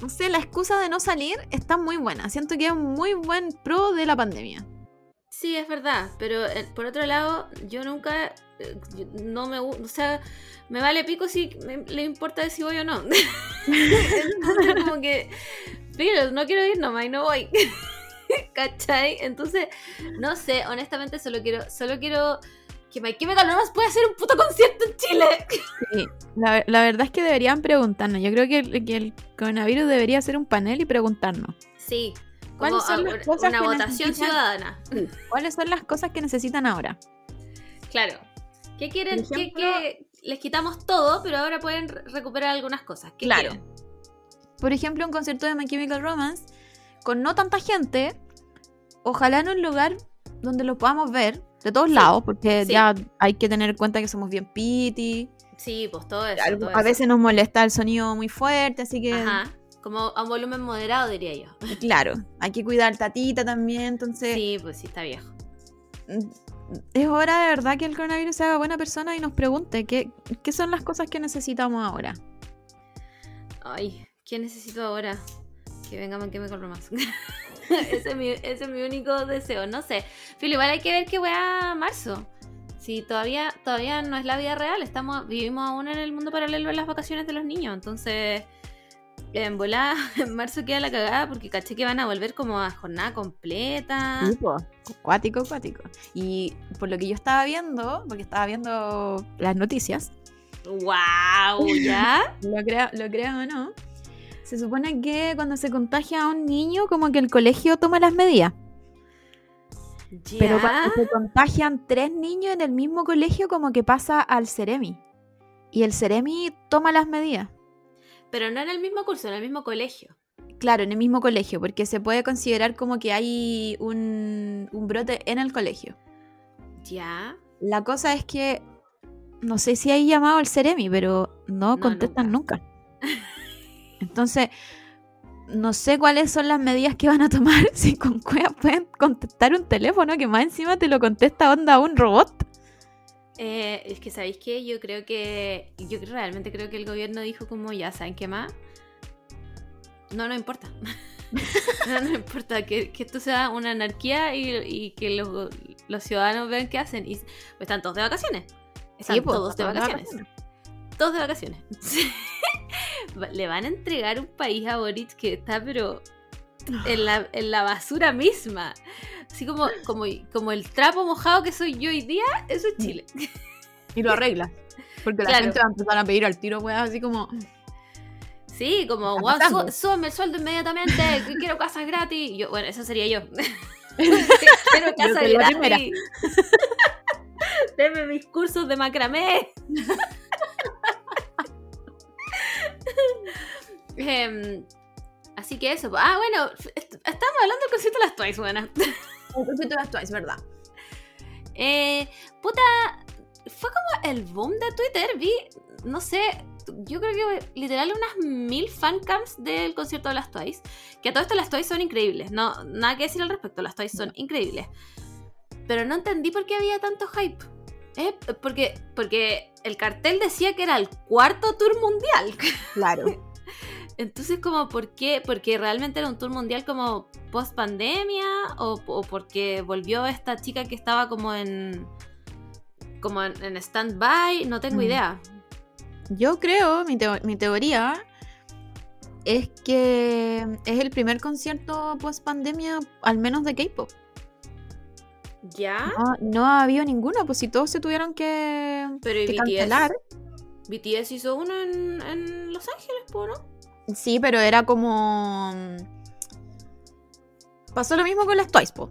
No sé, la excusa de no salir está muy buena. Siento que es un muy buen pro de la pandemia. Sí, es verdad. Pero por otro lado, yo nunca... o sea, me vale pico si le importa si voy o no. Entonces, como que... Pero no quiero ir nomás y no voy. ¿Cachai? Entonces, no sé. Honestamente, solo quiero que My Chemical Romance puede hacer un puto concierto en Chile. Sí, la verdad es que deberían preguntarnos. Yo creo que el coronavirus debería hacer un panel y preguntarnos. Sí, como una votación ciudadana. ¿Cuáles son las cosas que necesitan ahora? Claro. ¿Qué quieren? Que les quitamos todo, pero ahora pueden recuperar algunas cosas. ¿Qué claro. quieren? Por ejemplo, un concierto de My Chemical Romance con no tanta gente, ojalá en un lugar donde lo podamos ver de todos sí. lados, porque sí. ya hay que tener en cuenta que somos bien piti. Sí, pues todo eso. A veces nos molesta el sonido muy fuerte, así que... Ajá. Como a un volumen moderado, diría yo. Claro, hay que cuidar Tatita también, entonces... Sí, pues sí, está viejo. Es hora de verdad que el coronavirus se haga buena persona y nos pregunte qué son las cosas que necesitamos ahora. Ay, ¿qué necesito ahora? Que venga Man, que me compro más. ese es mi único deseo, no sé. Pero igual hay que ver qué weá marzo. Si todavía no es la vida real, vivimos aún en el mundo paralelo en las vacaciones de los niños, entonces... En volada, en marzo queda la cagada porque caché que van a volver como a jornada completa. Cuático. Y por lo que yo estaba viendo, porque estaba viendo las noticias. ¡Wow! ¿Ya? lo creo o no. Se supone que cuando se contagia a un niño, como que el colegio toma las medidas. ¿Ya? Pero cuando se contagian 3 niños en el mismo colegio, como que pasa al Ceremi. Y el Ceremi toma las medidas. Pero no en el mismo curso, en el mismo colegio. Claro, en el mismo colegio, porque se puede considerar como que hay un brote en el colegio. Ya. La cosa es que, no sé si hay llamado al Ceremi, pero no contestan nunca. Entonces, no sé cuáles son las medidas que van a tomar si con cueva pueden contestar un teléfono que más encima te lo contesta onda un robot. Es que ¿sabéis qué? Yo realmente creo que el gobierno dijo como, ya, ¿saben qué más? No importa. no importa que esto sea una anarquía y que los ciudadanos vean qué hacen. Y, pues, están todos de vacaciones. Todos de vacaciones. Le van a entregar un país a Boric que está, pero... En la basura misma. Así como el trapo mojado que soy yo hoy día, eso es Chile. Y lo arreglas. Porque la gente va a empezar a pedir al tiro, weas, así como... Sí, como, wow, súbeme el sueldo inmediatamente, quiero casas gratis. Yo, bueno, esa sería yo. Quiero casas gratis. Deme mis cursos de macramé. Así que eso. Ah, bueno, estamos hablando del concierto de las Twice, buena. El concierto de las Twice, ¿verdad? Fue como el boom de Twitter. Vi, no sé, yo creo que literal unas 1,000 fancams del concierto de las Twice. Que a todo esto las Twice son increíbles. No, nada que decir al respecto, las Twice son increíbles. Pero no entendí por qué había tanto hype. Porque el cartel decía que era el cuarto tour mundial. Claro. Entonces, como, ¿por qué? ¿Porque realmente era un tour mundial como post-pandemia? ¿O porque volvió esta chica que estaba como en stand-by? No tengo idea. Yo creo, mi teoría es que es el primer concierto post-pandemia, al menos de K-pop. ¿Ya? No ha habido ninguno, pues si todos se tuvieron que cancelar. BTS hizo uno en Los Ángeles, ¿no? Sí, pero era como... Pasó lo mismo con las Twice, po.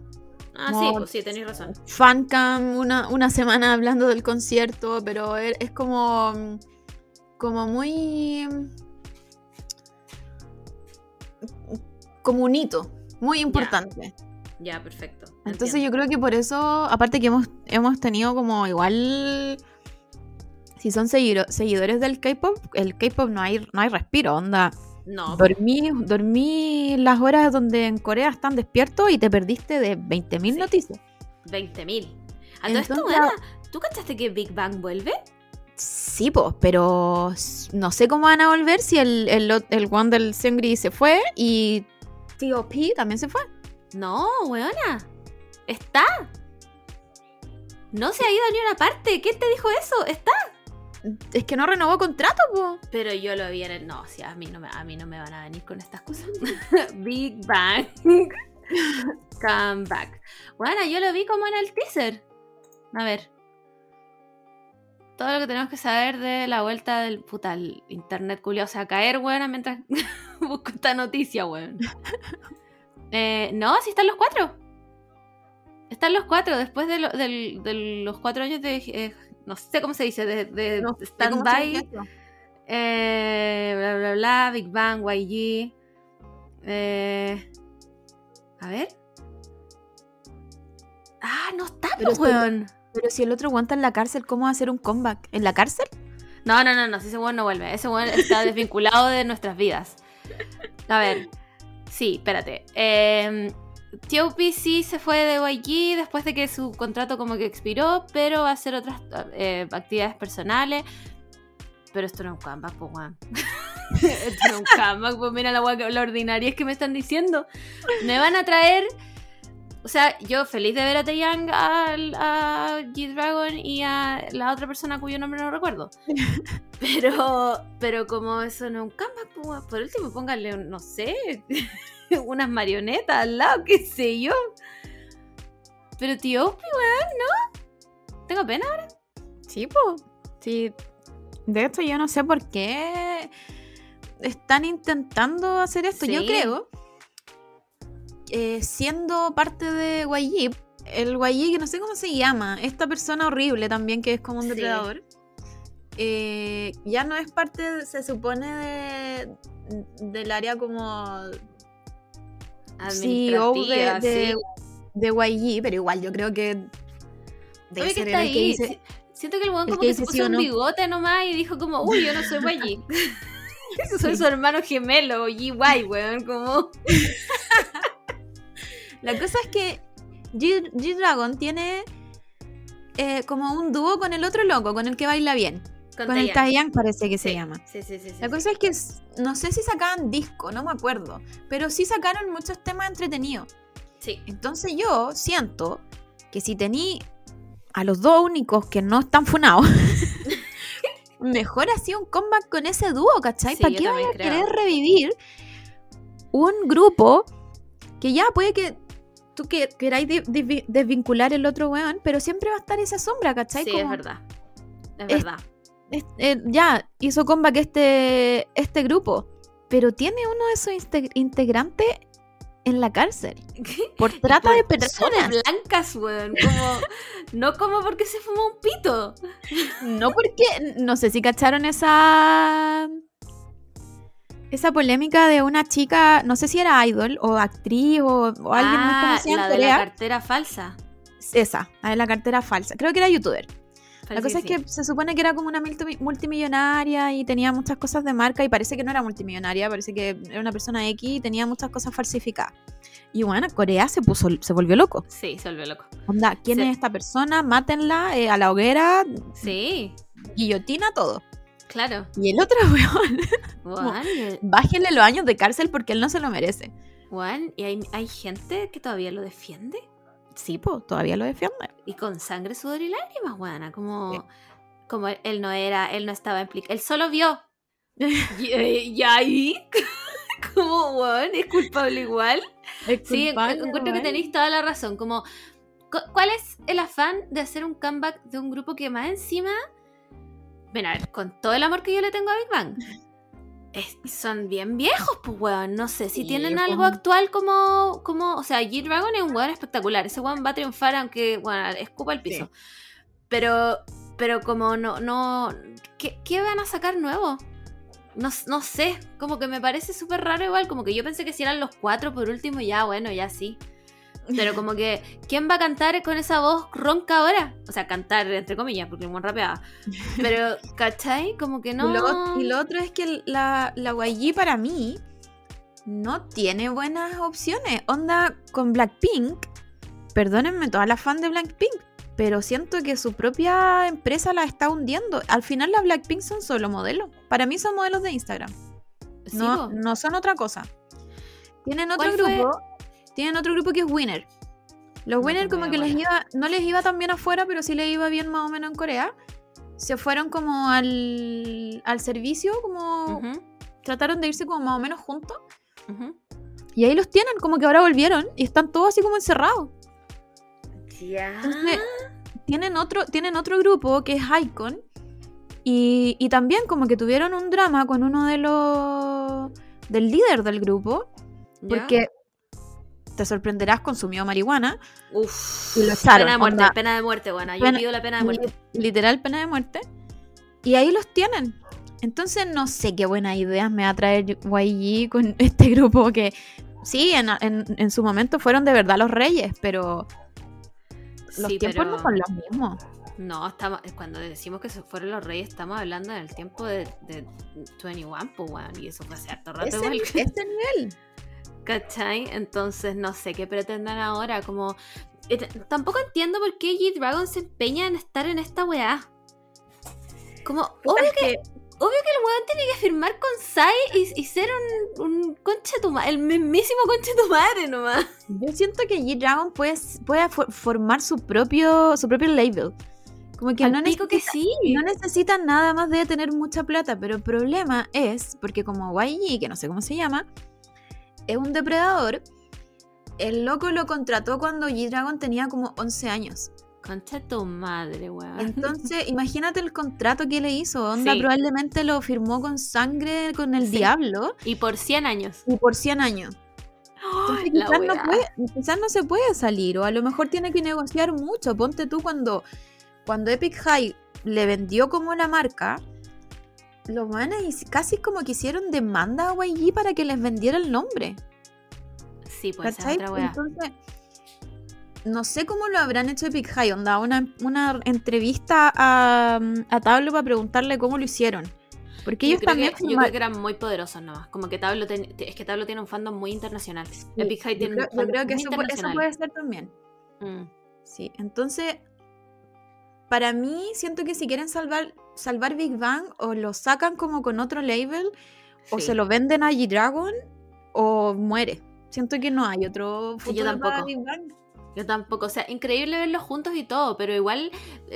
Ah, como sí, pues sí, tenés razón. Fancam, una semana hablando del concierto, pero es como muy... Como un hito, muy importante. Ya, perfecto. Entonces entiendo. Yo creo que por eso, aparte que hemos tenido como igual... Si son seguidores del K-pop, el K-pop no hay respiro, onda. No. Dormí las horas donde en Corea están despiertos y te perdiste de 20.000 sí. noticias. 20.000. A todo esto, Ana, ¿tú cachaste que Big Bang vuelve? Sí, pues, pero no sé cómo van a volver si el one del Seungri se fue y T.O.P. también se fue. No, weona. Está. No se ha ido a ni una parte. ¿Quién te dijo eso? Está. Es que no renovó contrato, po. Pero yo lo vi en el... No, o sea, a mí no me van a venir con estas cosas. Big Bang Comeback. Bueno, yo lo vi como en el teaser. A ver. todo lo que tenemos que saber de la vuelta del puta al internet culiao, o sea, caer, weón, mientras busco esta noticia, weón. No, sí están los cuatro. Están los cuatro, después de los 4 años de... no sé cómo se dice, de no, stand-by. Bla, bla, bla, Big Bang, YG. A ver. Ah, no está, pero weón. Pero si el otro aguanta en la cárcel, ¿cómo va a hacer un comeback? ¿En la cárcel? No, si ese weón no vuelve. Ese weón está desvinculado de nuestras vidas. A ver. Sí, espérate. T.O.P. sí se fue de YG después de que su contrato como que expiró, pero va a hacer otras actividades personales. Pero esto no es un comeback, pues, weón. Esto no es un comeback, pues, mira la weón, la ordinaria es que me están diciendo. Me van a traer... O sea, yo feliz de ver a Taeyang, a G-Dragon y a la otra persona cuyo nombre no recuerdo. Pero como eso no es un comeback, por último pónganle, no sé, unas marionetas al lado, qué sé yo. Pero T.O.P., ¿no? ¿Tengo pena ahora? Sí, pues. Sí. De hecho, yo no sé por qué están intentando hacer esto. Sí. Yo creo... siendo parte de YG, el YG que no sé cómo se llama, esta persona horrible también que es como un depredador, ya no es parte, se supone, del área como CEO de YG, pero igual yo creo que debe ser que está el ahí. Que dice, siento que el weón como que se puso un bigote nomás y dijo como, uy, yo no soy YG. Soy su hermano gemelo, GY, weón, como... La cosa es que G-Dragon tiene como un dúo con el otro loco, con el que baila bien. Con el Taeyang parece que sí, se llama. Sí. La cosa es que no sé si sacaban disco, no me acuerdo, pero sí sacaron muchos temas entretenidos. Sí. Entonces yo siento que si tení a los dos únicos que no están funados, mejor hacía un comeback con ese dúo, ¿cachai? Sí, ¿para qué van a querer revivir un grupo... Que ya puede que tú queráis desvincular el otro weón, pero siempre va a estar esa sombra, ¿cachai? Sí, como, es verdad. Es verdad. Ya hizo comeback este grupo, pero tiene uno de esos integrantes en la cárcel. Por trata de personas. Blancas, weón. Como, no como porque se fumó un pito. No porque, no sé si cacharon esa polémica de una chica, no sé si era idol o actriz o alguien muy conocida en Corea. La de la cartera falsa. Esa, la de la cartera falsa. Creo que era youtuber. Parece la cosa que es que se supone que era como una multimillonaria y tenía muchas cosas de marca y parece que no era multimillonaria, parece que era una persona X y tenía muchas cosas falsificadas. Y bueno, Corea se volvió loco. Sí, se volvió loco. Onda, ¿quién es esta persona? Mátenla, a la hoguera. Sí. Guillotina, todo. Claro. Y el otro weón, bájenle los años de cárcel porque él no se lo merece. Weón, ¿y hay gente que todavía lo defiende? Sí, pues, todavía lo defiende. Y con sangre, sudor y lágrimas, weón. Como él no estaba implicado. Él solo vio. Y ahí, como weón, es culpable igual. Es culpable, sí, encuentro que tenéis toda la razón. Como, ¿cuál es el afán de hacer un comeback de un grupo que más encima... Ven a ver, con todo el amor que yo le tengo a Big Bang, son bien viejos, pues, weón. No sé si tienen algo actual como... O sea, G-Dragon es un weón espectacular. Ese weón va a triunfar aunque, bueno, escupa el piso. Sí. Pero como no... ¿Qué van a sacar nuevo? No sé. Como que me parece súper raro igual. Como que yo pensé que si eran los cuatro por último, ya, bueno, ya sí. Pero como que, ¿quién va a cantar con esa voz ronca ahora? O sea, cantar entre comillas, porque el buen rapeaba. Pero, ¿cachai? Como que no. Y lo otro es que la YG para mí no tiene buenas opciones. Onda con Blackpink, perdónenme toda la fan de Blackpink, pero siento que su propia empresa la está hundiendo. Al final las Blackpink son solo modelos. Para mí son modelos de Instagram. No, no son otra cosa. Tienen otro grupo... Tienen otro grupo que es Winner. Los Winner como que no les iba tan bien afuera, pero sí les iba bien más o menos en Corea. Se fueron como al servicio, como trataron de irse como más o menos juntos. Uh-huh. Y ahí los tienen, como que ahora volvieron y están todos así como encerrados. Yeah. Entonces, tienen otro grupo que es Icon, Y también como que tuvieron un drama con uno de los... del líder del grupo, porque... te sorprenderás, consumió marihuana. Uf, y lo echaron. Pena de muerte, bueno, yo pido la pena de muerte. Literal pena de muerte. Y ahí los tienen. Entonces no sé qué buenas ideas me va a traer YG con este grupo que sí, en su momento fueron de verdad los reyes, pero los tiempos no son los mismos. No, estamos, cuando decimos que se fueron los reyes, estamos hablando del tiempo de 21, pues bueno, y eso fue hace harto rato. Este nivel. ¿Cachai? Entonces no sé qué pretendan ahora, como... tampoco entiendo por qué G-Dragon se empeña en estar en esta weá. Como, obvio que el weón tiene que firmar con Sai y ser un concha tu madre, el mismísimo concha tu madre nomás. Yo siento que G-Dragon puede formar su propio label. Como que no necesitan nada más de tener mucha plata, pero el problema es, porque como YG, que no sé cómo se llama... es un depredador. El loco lo contrató cuando G-Dragon tenía como 11 años. Concha tu madre, weón. Entonces, imagínate el contrato que le hizo. Onda probablemente lo firmó con sangre, con el diablo. Y por 100 años. Entonces, quizás no se puede salir. O a lo mejor tiene que negociar mucho. Ponte tú cuando Epic High le vendió como la marca... los manes casi como que hicieron demanda a YG para que les vendiera el nombre. Sí, pues esa es otra weá. Entonces, no sé cómo lo habrán hecho Epic High. Onda, una entrevista a Tablo para preguntarle cómo lo hicieron. Porque ellos también... yo creo que eran muy poderosos nomás. Como que Tablo tiene un fandom muy internacional. Sí, Epic High tiene un fandom muy internacional. Yo creo que eso puede ser también. Sí, entonces... para mí, siento que si quieren salvar Big Bang, o lo sacan como con otro label, o se lo venden a G-Dragon, o muere. Siento que no hay otro futuro para Big Bang. Yo tampoco, o sea, increíble verlos juntos y todo, pero igual,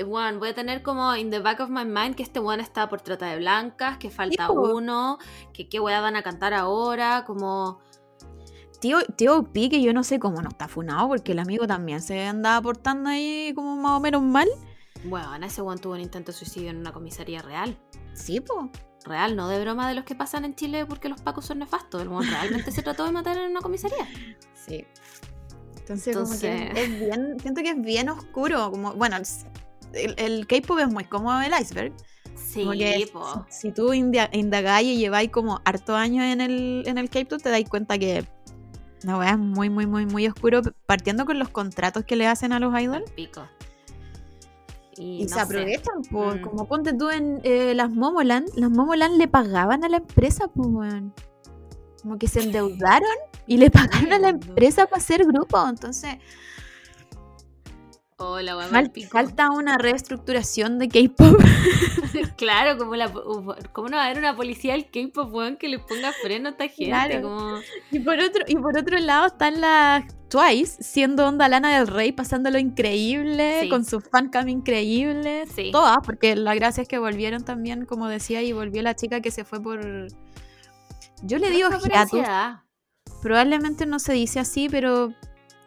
bueno, voy a tener como in the back of my mind que este weón está por trata de blancas, que falta uno, que qué weá van a cantar ahora, como... T.O.P., que yo no sé cómo no está funado, porque el amigo también se andaba portando ahí como más o menos mal. Bueno, ese weón tuvo un intento de suicidio en una comisaría real. Sí, po. Real, no de broma de los que pasan en Chile porque los pacos son nefastos. El weón realmente se trató de matar en una comisaría. Sí. Entonces, como que es bien, siento que es bien oscuro. Como, bueno, el K-pop es muy como el iceberg. Sí, po. Si tú indagás y lleváis como harto años en el K-pop, te dais cuenta que la weá es muy, muy, muy, muy oscuro, partiendo con los contratos que le hacen a los idols. Pico. Y no se aprovechan, pues. Como ponte tú en las Momoland le pagaban a la empresa, pues, weón. Como que se endeudaron y le pagaron a la empresa para hacer grupo, entonces... Hola, weón. Falta una reestructuración de K-Pop. Claro, como no va a haber una policía del K-Pop, weón, que le ponga freno a esta gente. Claro. Como... Y por otro lado están las... Twice, siendo onda Lana del Rey, pasándolo increíble, con sus fancam increíbles, todas, porque la gracia es que volvieron también, como decía, y volvió la chica que se fue por... Yo le digo hiatus, probablemente no se dice así, pero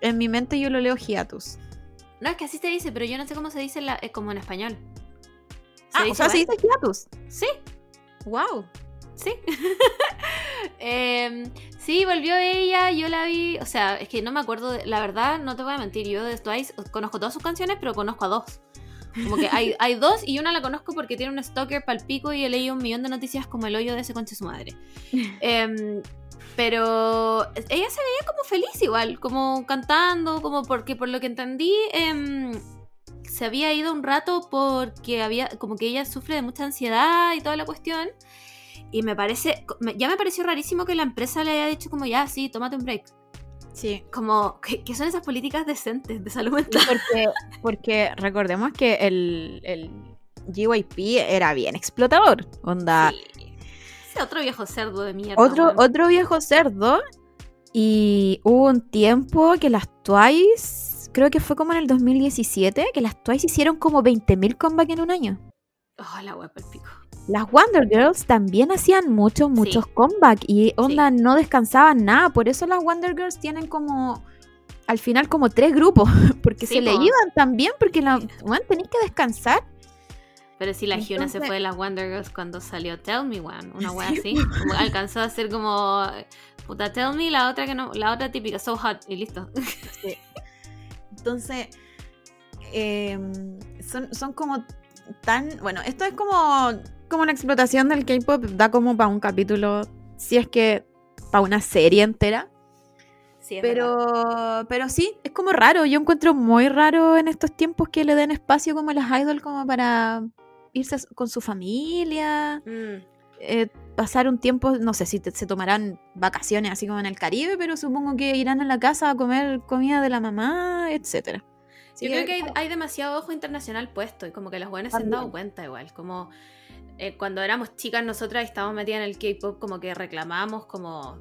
en mi mente yo lo leo hiatus. No, es que así se dice, pero yo no sé cómo se dice como en español. ¿Se dice hiatus? Sí. Wow. Sí. Sí, volvió ella, yo la vi, o sea, es que no me acuerdo, la verdad, no te voy a mentir, yo de Twice conozco todas sus canciones, pero conozco a dos. Como que hay dos y una la conozco porque tiene un stalker pal pico y he leído 1,000,000 de noticias como el hoyo de ese concha de su madre. Pero ella se veía como feliz igual, como cantando, como porque por lo que entendí... se había ido un rato porque como que ella sufre de mucha ansiedad y toda la cuestión. Y me pareció rarísimo que la empresa le haya dicho como, ya, sí, tómate un break. Sí. Como, ¿qué son esas políticas decentes de salud mental? Porque recordemos que el GYP era bien explotador, onda. Sí. Ese otro viejo cerdo de mierda. Otro viejo cerdo. Y hubo un tiempo que las Twice, creo que fue como en el 2017, que las Twice hicieron como 20,000 comebacks en un año. Oh, la wea pal pico. Las Wonder Girls también hacían muchos comeback y onda no descansaban nada, por eso las Wonder Girls tienen como al final como 3 grupos, porque se le iban también, porque bueno, tenés que descansar. Pero sí, la Hyuna se fue de las Wonder Girls cuando salió Tell Me One, una wea así. Alcanzó a ser como puta Tell Me, la otra que no, la otra típica, So Hot, y listo. Sí. Entonces, son como tan, bueno, esto es como una explotación del K-pop, da como para un capítulo, si es que para una serie entera. Sí, pero sí, es como raro. Yo encuentro muy raro en estos tiempos que le den espacio como a las idols como para irse con su familia, pasar un tiempo, no sé si se tomarán vacaciones así como en el Caribe, pero supongo que irán a la casa a comer comida de la mamá, etcétera. Sí, yo creo que hay demasiado ojo internacional puesto y como que los buenos se han dado cuenta igual, como cuando éramos chicas nosotras y estábamos metidas en el K-pop como que reclamábamos como...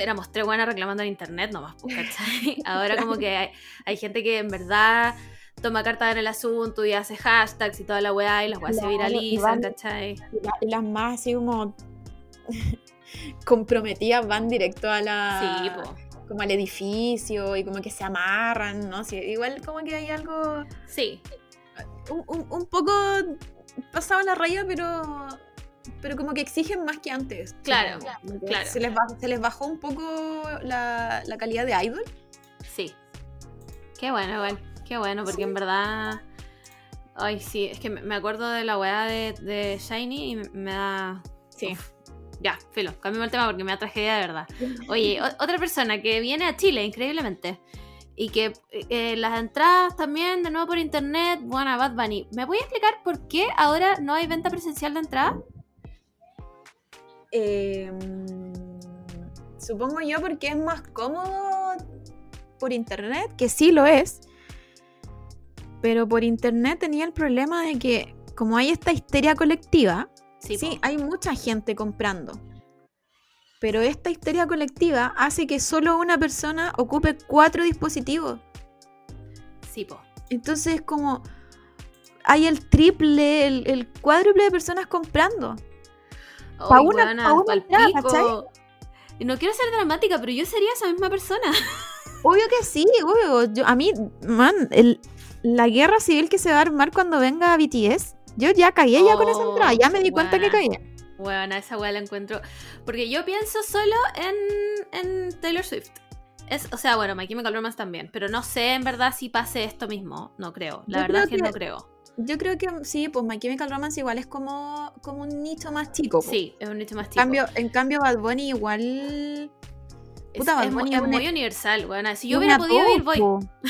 éramos tres buenas reclamando en internet nomás, ¿cachai? Ahora como que hay gente que en verdad toma carta en el asunto y hace hashtags y toda la weá y las weas se viralizan, ¿cachai? Y las más así como comprometidas van directo a como al edificio y como que se amarran, ¿no? Sí, igual como que hay algo... Sí. Un poco pasado la raya, pero como que exigen más que antes. Claro, como, claro. Se les bajó un poco la calidad de idol. Sí. Qué bueno, igual. Qué bueno, porque sí. En verdad... Ay, sí, es que me acuerdo de la weá de Shiny y me da... Sí. Uf. Ya, filo, cambiamos el tema porque me da tragedia de verdad. Oye, otra persona que viene a Chile, increíblemente, y que las entradas también, de nuevo por internet, bueno, Bad Bunny. ¿Me voy a explicar por qué ahora no hay venta presencial de entrada? Supongo yo porque es más cómodo por internet, que sí lo es, pero por internet tenía el problema de que como hay esta histeria colectiva, sí, hay mucha gente comprando, pero esta histeria colectiva hace que solo una persona ocupe 4 dispositivos. Sí, po. Entonces como hay el triple, el cuádruple de personas comprando. Oh, para una entrada, ¿cachai? No quiero ser dramática, pero yo sería esa misma persona. Obvio que sí, obvio. A mí, man, la guerra civil que se va a armar cuando venga BTS, yo ya caí con esa entrada, ya me di cuenta que caí. Bueno, esa weá la encuentro. Porque yo pienso solo en Taylor Swift. O sea, bueno, My Chemical Romance también, pero no sé en verdad si pase esto mismo. No creo, la verdad es que no creo. Yo creo que sí, pues My Chemical Romance igual es como un nicho más chico. Pues. Sí, es un nicho más chico. En cambio Bad Bunny igual... Puta, Bad Bunny es muy universal, weón. Si yo hubiera podido ir, voy.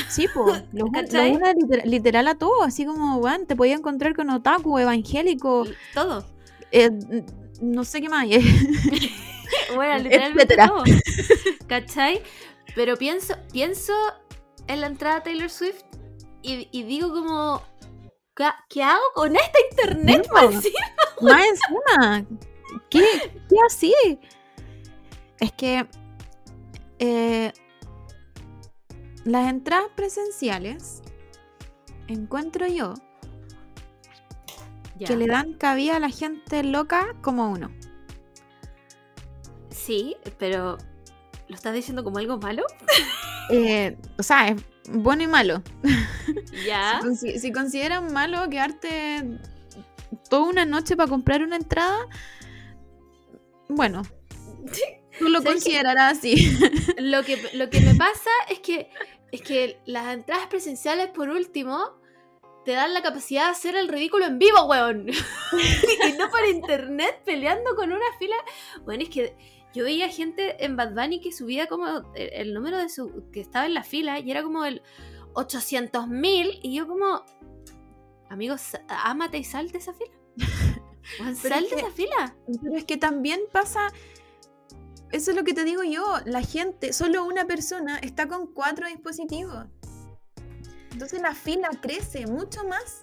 Sí, pues. Lo una literal a todo, así como, weón, te podía encontrar con otaku, evangélico. Todo. No sé qué más. Bueno, literalmente todo. ¿Cachai? Pero pienso en la entrada de Taylor Swift y digo como... ¿Qué hago con esta internet, más encima? ¿Qué así? Es que las entradas presenciales encuentro yo que le dan cabida a la gente loca como uno. Sí, pero ¿lo estás diciendo como algo malo? O sea, es bueno y malo. Ya. Si consideran malo quedarte toda una noche para comprar una entrada, bueno, tú lo considerarás así. Lo que me pasa es que las entradas presenciales, por último, te dan la capacidad de hacer el ridículo en vivo, weón. Y no por internet peleando con una fila. Bueno, es que... Yo veía gente en Bad Bunny que subía como el número de su... que estaba en la fila y era como el 800.000 y yo como... Amigos, ámate y salte esa fila. Salte esa fila. Pero es que también pasa... Eso es lo que te digo yo. La gente, solo una persona está con 4 dispositivos. Entonces la fila crece mucho más.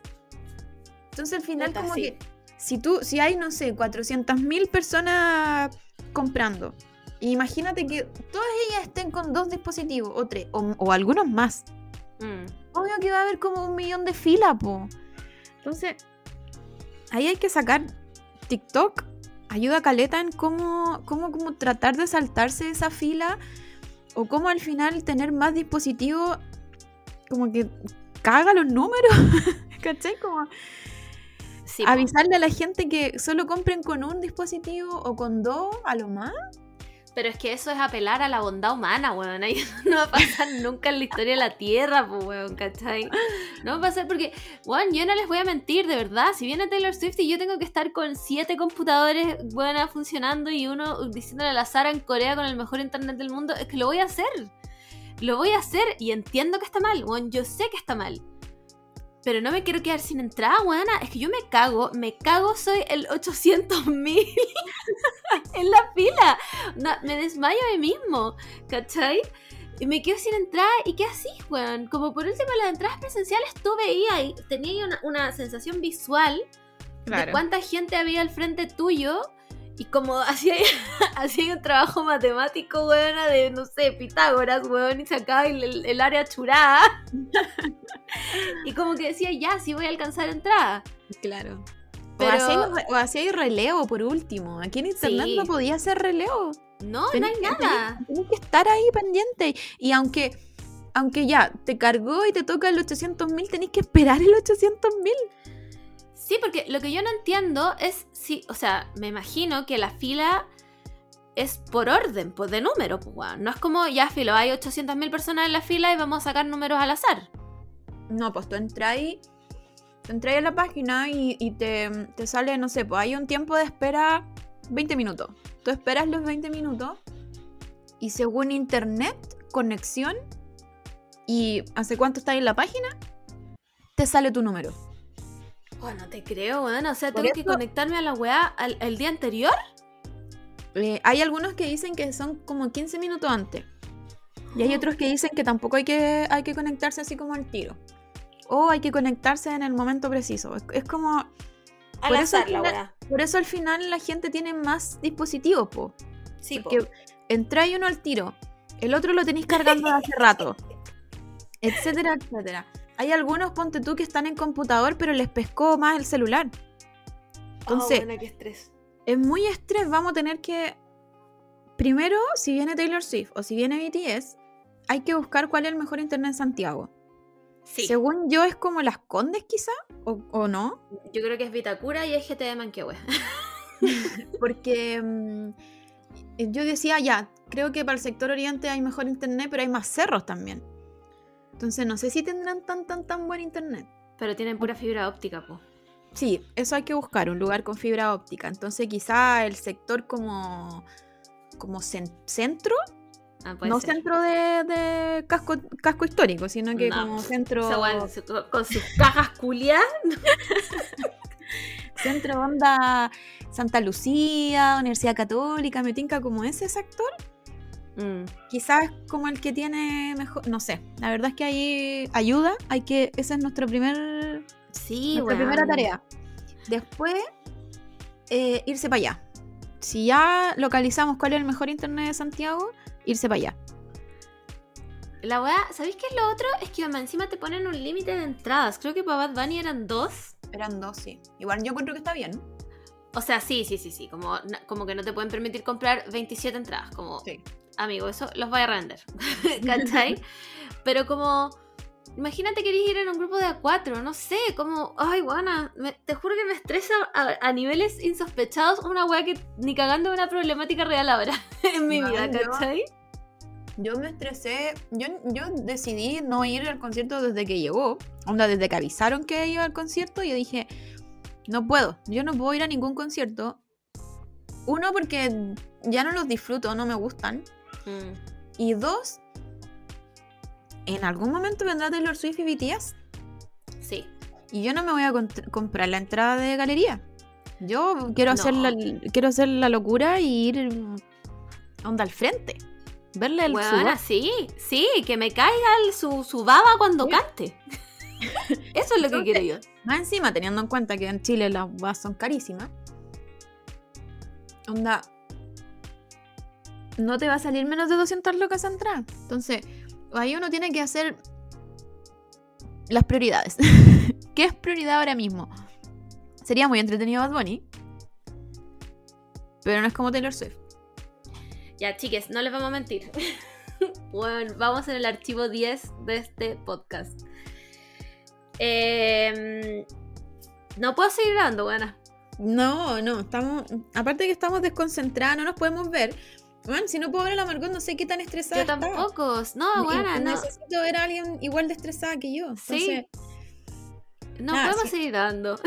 Entonces al final como que... Si hay, no sé, 400.000 personas... comprando. Imagínate que todas ellas estén con 2 dispositivos o 3 o algunos más. Obvio que va a haber como 1 millón de filas, po. Entonces, ahí hay que sacar TikTok, ayuda caleta en cómo tratar de saltarse esa fila o cómo al final tener más dispositivos como que caga los números, ¿cachai? Como Sí, avisarle a la gente que solo compren con un dispositivo o con dos, a lo más. Pero es que eso es apelar a la bondad humana, weón. Ahí no va a pasar nunca en la historia de la Tierra, pues, weón, ¿cachai? No va a pasar porque, weón, yo no les voy a mentir, de verdad. Si viene Taylor Swift y yo tengo que estar con 7 computadores, weón, funcionando y uno diciéndole a la Sara en Corea con el mejor internet del mundo, es que lo voy a hacer. Lo voy a hacer y entiendo que está mal, weón. Yo sé que está mal. Pero no me quiero quedar sin entrada, weona. Es que yo me cago, soy el 800.000 en la fila. No, me desmayo a mí mismo, ¿cachai? Y me quedo sin entrada, ¿y qué así, weón? Como por último, las entradas presenciales tú veías y tenías una sensación visual, claro, de cuánta gente había al frente tuyo. Y como hacía un trabajo matemático, weona, de, no sé, Pitágoras, weón, y sacaba el área churada. Y como que decía, ya, sí voy a alcanzar entrada. Claro. Pero... O hacía relevo, por último. Aquí en internet sí. No podía hacer relevo. No, tenés, no hay nada. Tienes que estar ahí pendiente. Y aunque ya, te cargó y te toca el 800.000, tenés que esperar el 800.000. Sí, porque lo que yo no entiendo es si, o sea, me imagino que la fila es por orden, pues de número, pues, wow. No es como, ya filo, hay 800.000 personas en la fila y vamos a sacar números al azar. No, pues tú entras a la página y te sale, no sé, pues hay un tiempo de espera 20 minutos. Tú esperas los 20 minutos y según internet, conexión y hace cuánto estás en la página, te sale tu número. Oh, no te creo, weón. O sea, tengo que conectarme a la weá el día anterior. Hay algunos que dicen que son como 15 minutos antes. Y hay otros que dicen que tampoco hay que conectarse así como al tiro. O hay que conectarse en el momento preciso. Es como... Al azar la weá. Por eso al final la gente tiene más dispositivos, po. Sí, porque po. Entráis uno al tiro. El otro lo tenéis cargando de hace rato. Etcétera, etcétera. Hay algunos, ponte tú, que están en computador, pero les pescó más el celular. Entonces, oh, bueno, qué estrés. Es muy estrés. Vamos a tener que... Primero, si viene Taylor Swift o si viene BTS, hay que buscar cuál es el mejor internet en Santiago. Sí. Según yo, es como Las Condes, quizá, o no. Yo creo que es Vitacura y es GT de Manquehue. Porque yo decía, ya, creo que para el sector oriente hay mejor internet, pero hay más cerros también. Entonces no sé si tendrán tan buen internet. Pero tienen pura fibra óptica, po. Sí, eso hay que buscar, un lugar con fibra óptica. Entonces quizá el sector como centro, no ser. Centro de casco histórico, sino que no, como centro... O sea, bueno, con sus cajas culiadas. Centro onda Santa Lucía, Universidad Católica, me tinca como ese sector. Quizás como el que tiene mejor, no sé, la verdad es que ahí ayuda, esa es nuestra primera tarea. Después irse para allá. Si ya localizamos cuál es el mejor internet de Santiago, irse para allá. La weá, ¿sabéis qué es lo otro? Es que encima te ponen un límite de entradas. Creo que para Bad Bunny eran 2. Eran 2, sí. Igual yo encuentro que está bien, ¿no? O sea, sí. Como que no te pueden permitir comprar 27 entradas. Como, sí. Amigo, eso los voy a revender. ¿Cachai? Pero como, imagínate que querés ir en un grupo de A4. No sé, como, ay, guana. Te juro que me estresa a niveles insospechados una wea que ni cagando es una problemática real ahora en mi vida, ¿cachai? Yo me estresé. Yo decidí no ir al concierto desde que llegó. Onda, desde que avisaron que iba al concierto, yo dije... Yo no puedo ir a ningún concierto. Uno, porque ya no los disfruto, no me gustan. Y dos, en algún momento vendrá Taylor Swift y BTS. Sí. Y yo no me voy a comprar la entrada de galería. Yo quiero hacer la locura y ir onda al frente. Verle el bueno, sí, que me caiga su baba cuando cante. Eso es lo que quiero yo. Más encima, teniendo en cuenta que en Chile las weas son carísimas. Onda, no te va a salir menos de 200 lucas a entrar. Entonces, ahí uno tiene que hacer las prioridades. ¿Qué es prioridad ahora mismo? Sería muy entretenido Bad Bunny, pero no es como Taylor Swift. Ya, chiques, no les vamos a mentir. Bueno, vamos en el archivo 10 de este podcast. No puedo seguir grabando, buena. No, estamos... Aparte que estamos desconcentradas, no nos podemos ver. Bueno, si no puedo ver a la Margot, no sé qué tan estresada. Yo tampoco. Estaba. No, buena, no. Necesito ver a alguien igual de estresada que yo. Entonces, sí. No podemos seguir grabando.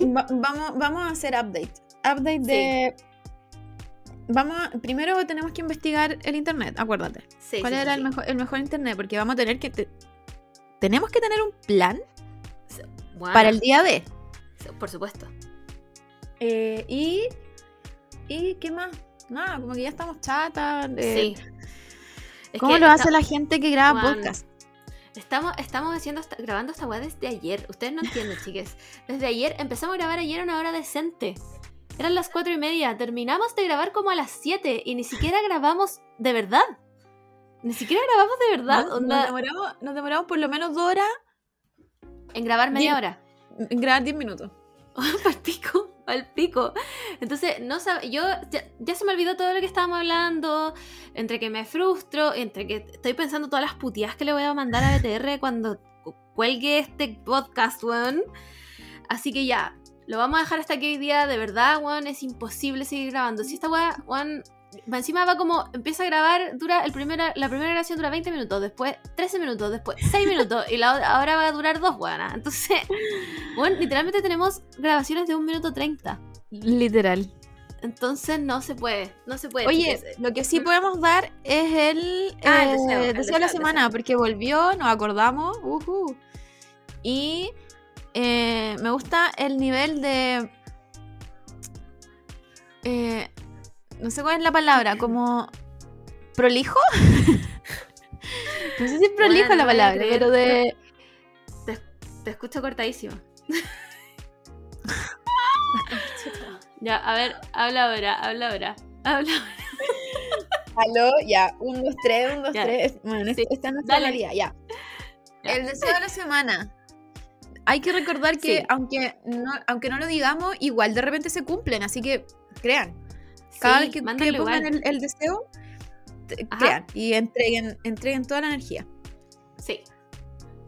Vamos a hacer update. Update de... Sí. Primero tenemos que investigar el internet, acuérdate. Sí, ¿cuál era el mejor internet? Porque vamos a tener que... Tenemos que tener un plan para el día D. Por supuesto. ¿Y qué más? Nada, como que ya estamos chatas. Sí. ¿Cómo lo hace la gente que graba podcast? Estamos grabando esta weá desde ayer. Ustedes no entienden, chiques. Desde ayer, empezamos a grabar ayer a una hora decente. Eran las 4:30, terminamos de grabar como a las 7 y ni siquiera grabamos de verdad. Nos demoramos por lo menos 2 horas. En grabar media hora. En grabar 10 minutos. Al pico. Entonces, ya se me olvidó todo lo que estábamos hablando, entre que me frustro, entre que estoy pensando todas las puteadas que le voy a mandar a BTR cuando cuelgue este podcast, weón. Así que ya. Lo vamos a dejar hasta que hoy día, de verdad, weón, es imposible seguir grabando. Si esta weá, weón, encima va como, empieza a grabar, la primera grabación dura 20 minutos, después 13 minutos, después 6 minutos, y ahora va a durar 2, weón. Entonces, weón, literalmente tenemos grabaciones de 1 minuto 30. Literal. Entonces no se puede. Oye, lo que sí podemos dar es el deseo de la semana, porque volvió, nos acordamos, y... me gusta el nivel de... no sé cuál es la palabra, como... ¿prolijo? No sé si es prolijo la palabra, pero de... Te escucho cortadísimo. Ya, a ver, habla ahora. Aló, ya, 1, 2, 3. Bueno, sí. Esta es nuestra realidad, ya. El deseo de la semana. Hay que recordar que aunque no lo digamos, igual de repente se cumplen, así que crean. Cada vez que pongan el deseo, crean y entreguen toda la energía. Sí.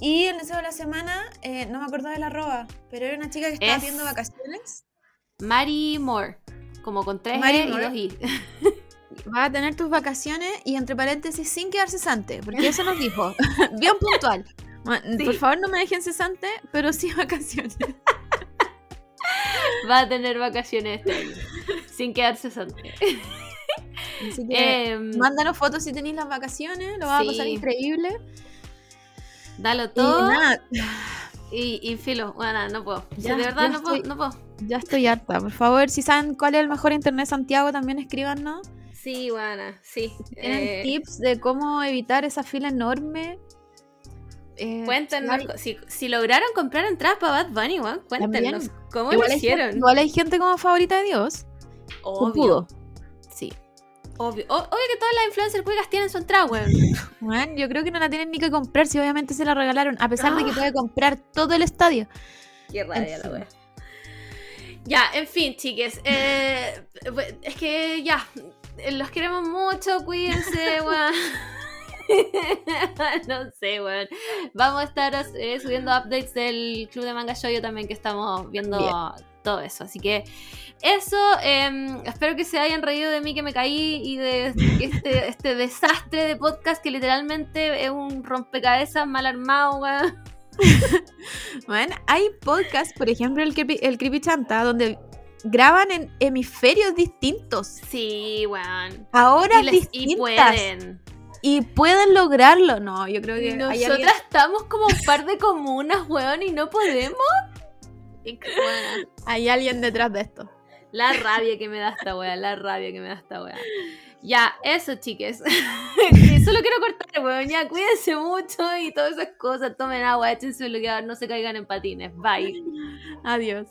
Y el deseo de la semana, no me acuerdo del arroba, pero era una chica que estaba viendo vacaciones. Mari Moore, como con 3 G y 2 I. Vas a tener tus vacaciones y entre paréntesis sin quedarse cesante, porque eso nos dijo. Bien puntual. Sí. Por favor no me dejen cesante, pero sí vacaciones. Va a tener vacaciones este año, sin quedar cesante. Así que mándanos fotos si tenéis las vacaciones, lo vas a pasar increíble. Dalo todo. Y filo, bueno, no puedo. Ya, de verdad no puedo. Ya estoy harta. Por favor, si saben cuál es el mejor internet de Santiago, también escríbanos. Sí, bueno, sí. ¿Tienen tips de cómo evitar esa fila enorme? Cuéntenos, si lograron comprar entradas para Bad Bunny, weón, cuéntenos cómo lo hicieron. Igual hay gente como favorita de Dios. Obvio. Sí. Obvio que todas las influencers cuicas tienen su entrada, weón. Bueno, yo creo que no la tienen ni que comprar si obviamente se la regalaron, a pesar de que puede comprar todo el estadio. Qué rabia la weón. Ya, en fin, chiques. Es que ya, los queremos mucho, cuídense, weón. No sé, weón. Vamos a estar subiendo updates del Club de Manga Shoujo también, que estamos viendo todo eso. Así que eso, espero que se hayan reído de mí, que me caí, y de este desastre de podcast que literalmente es un rompecabezas mal armado, weón. Bueno, hay podcasts, por ejemplo el Creepy Chanta, donde graban en hemisferios distintos. Sí, weón. Ahora distintas. Y pueden lograrlo. No, yo creo que nosotras estamos como un par de comunas, weón, y no podemos. Bueno. Hay alguien detrás de esto. La rabia que me da esta wea. Ya, eso, chiques. Solo quiero cortar, weón. Ya, cuídense mucho y todas esas cosas. Tomen agua, échense bloqueador, no se caigan en patines. Bye. Adiós.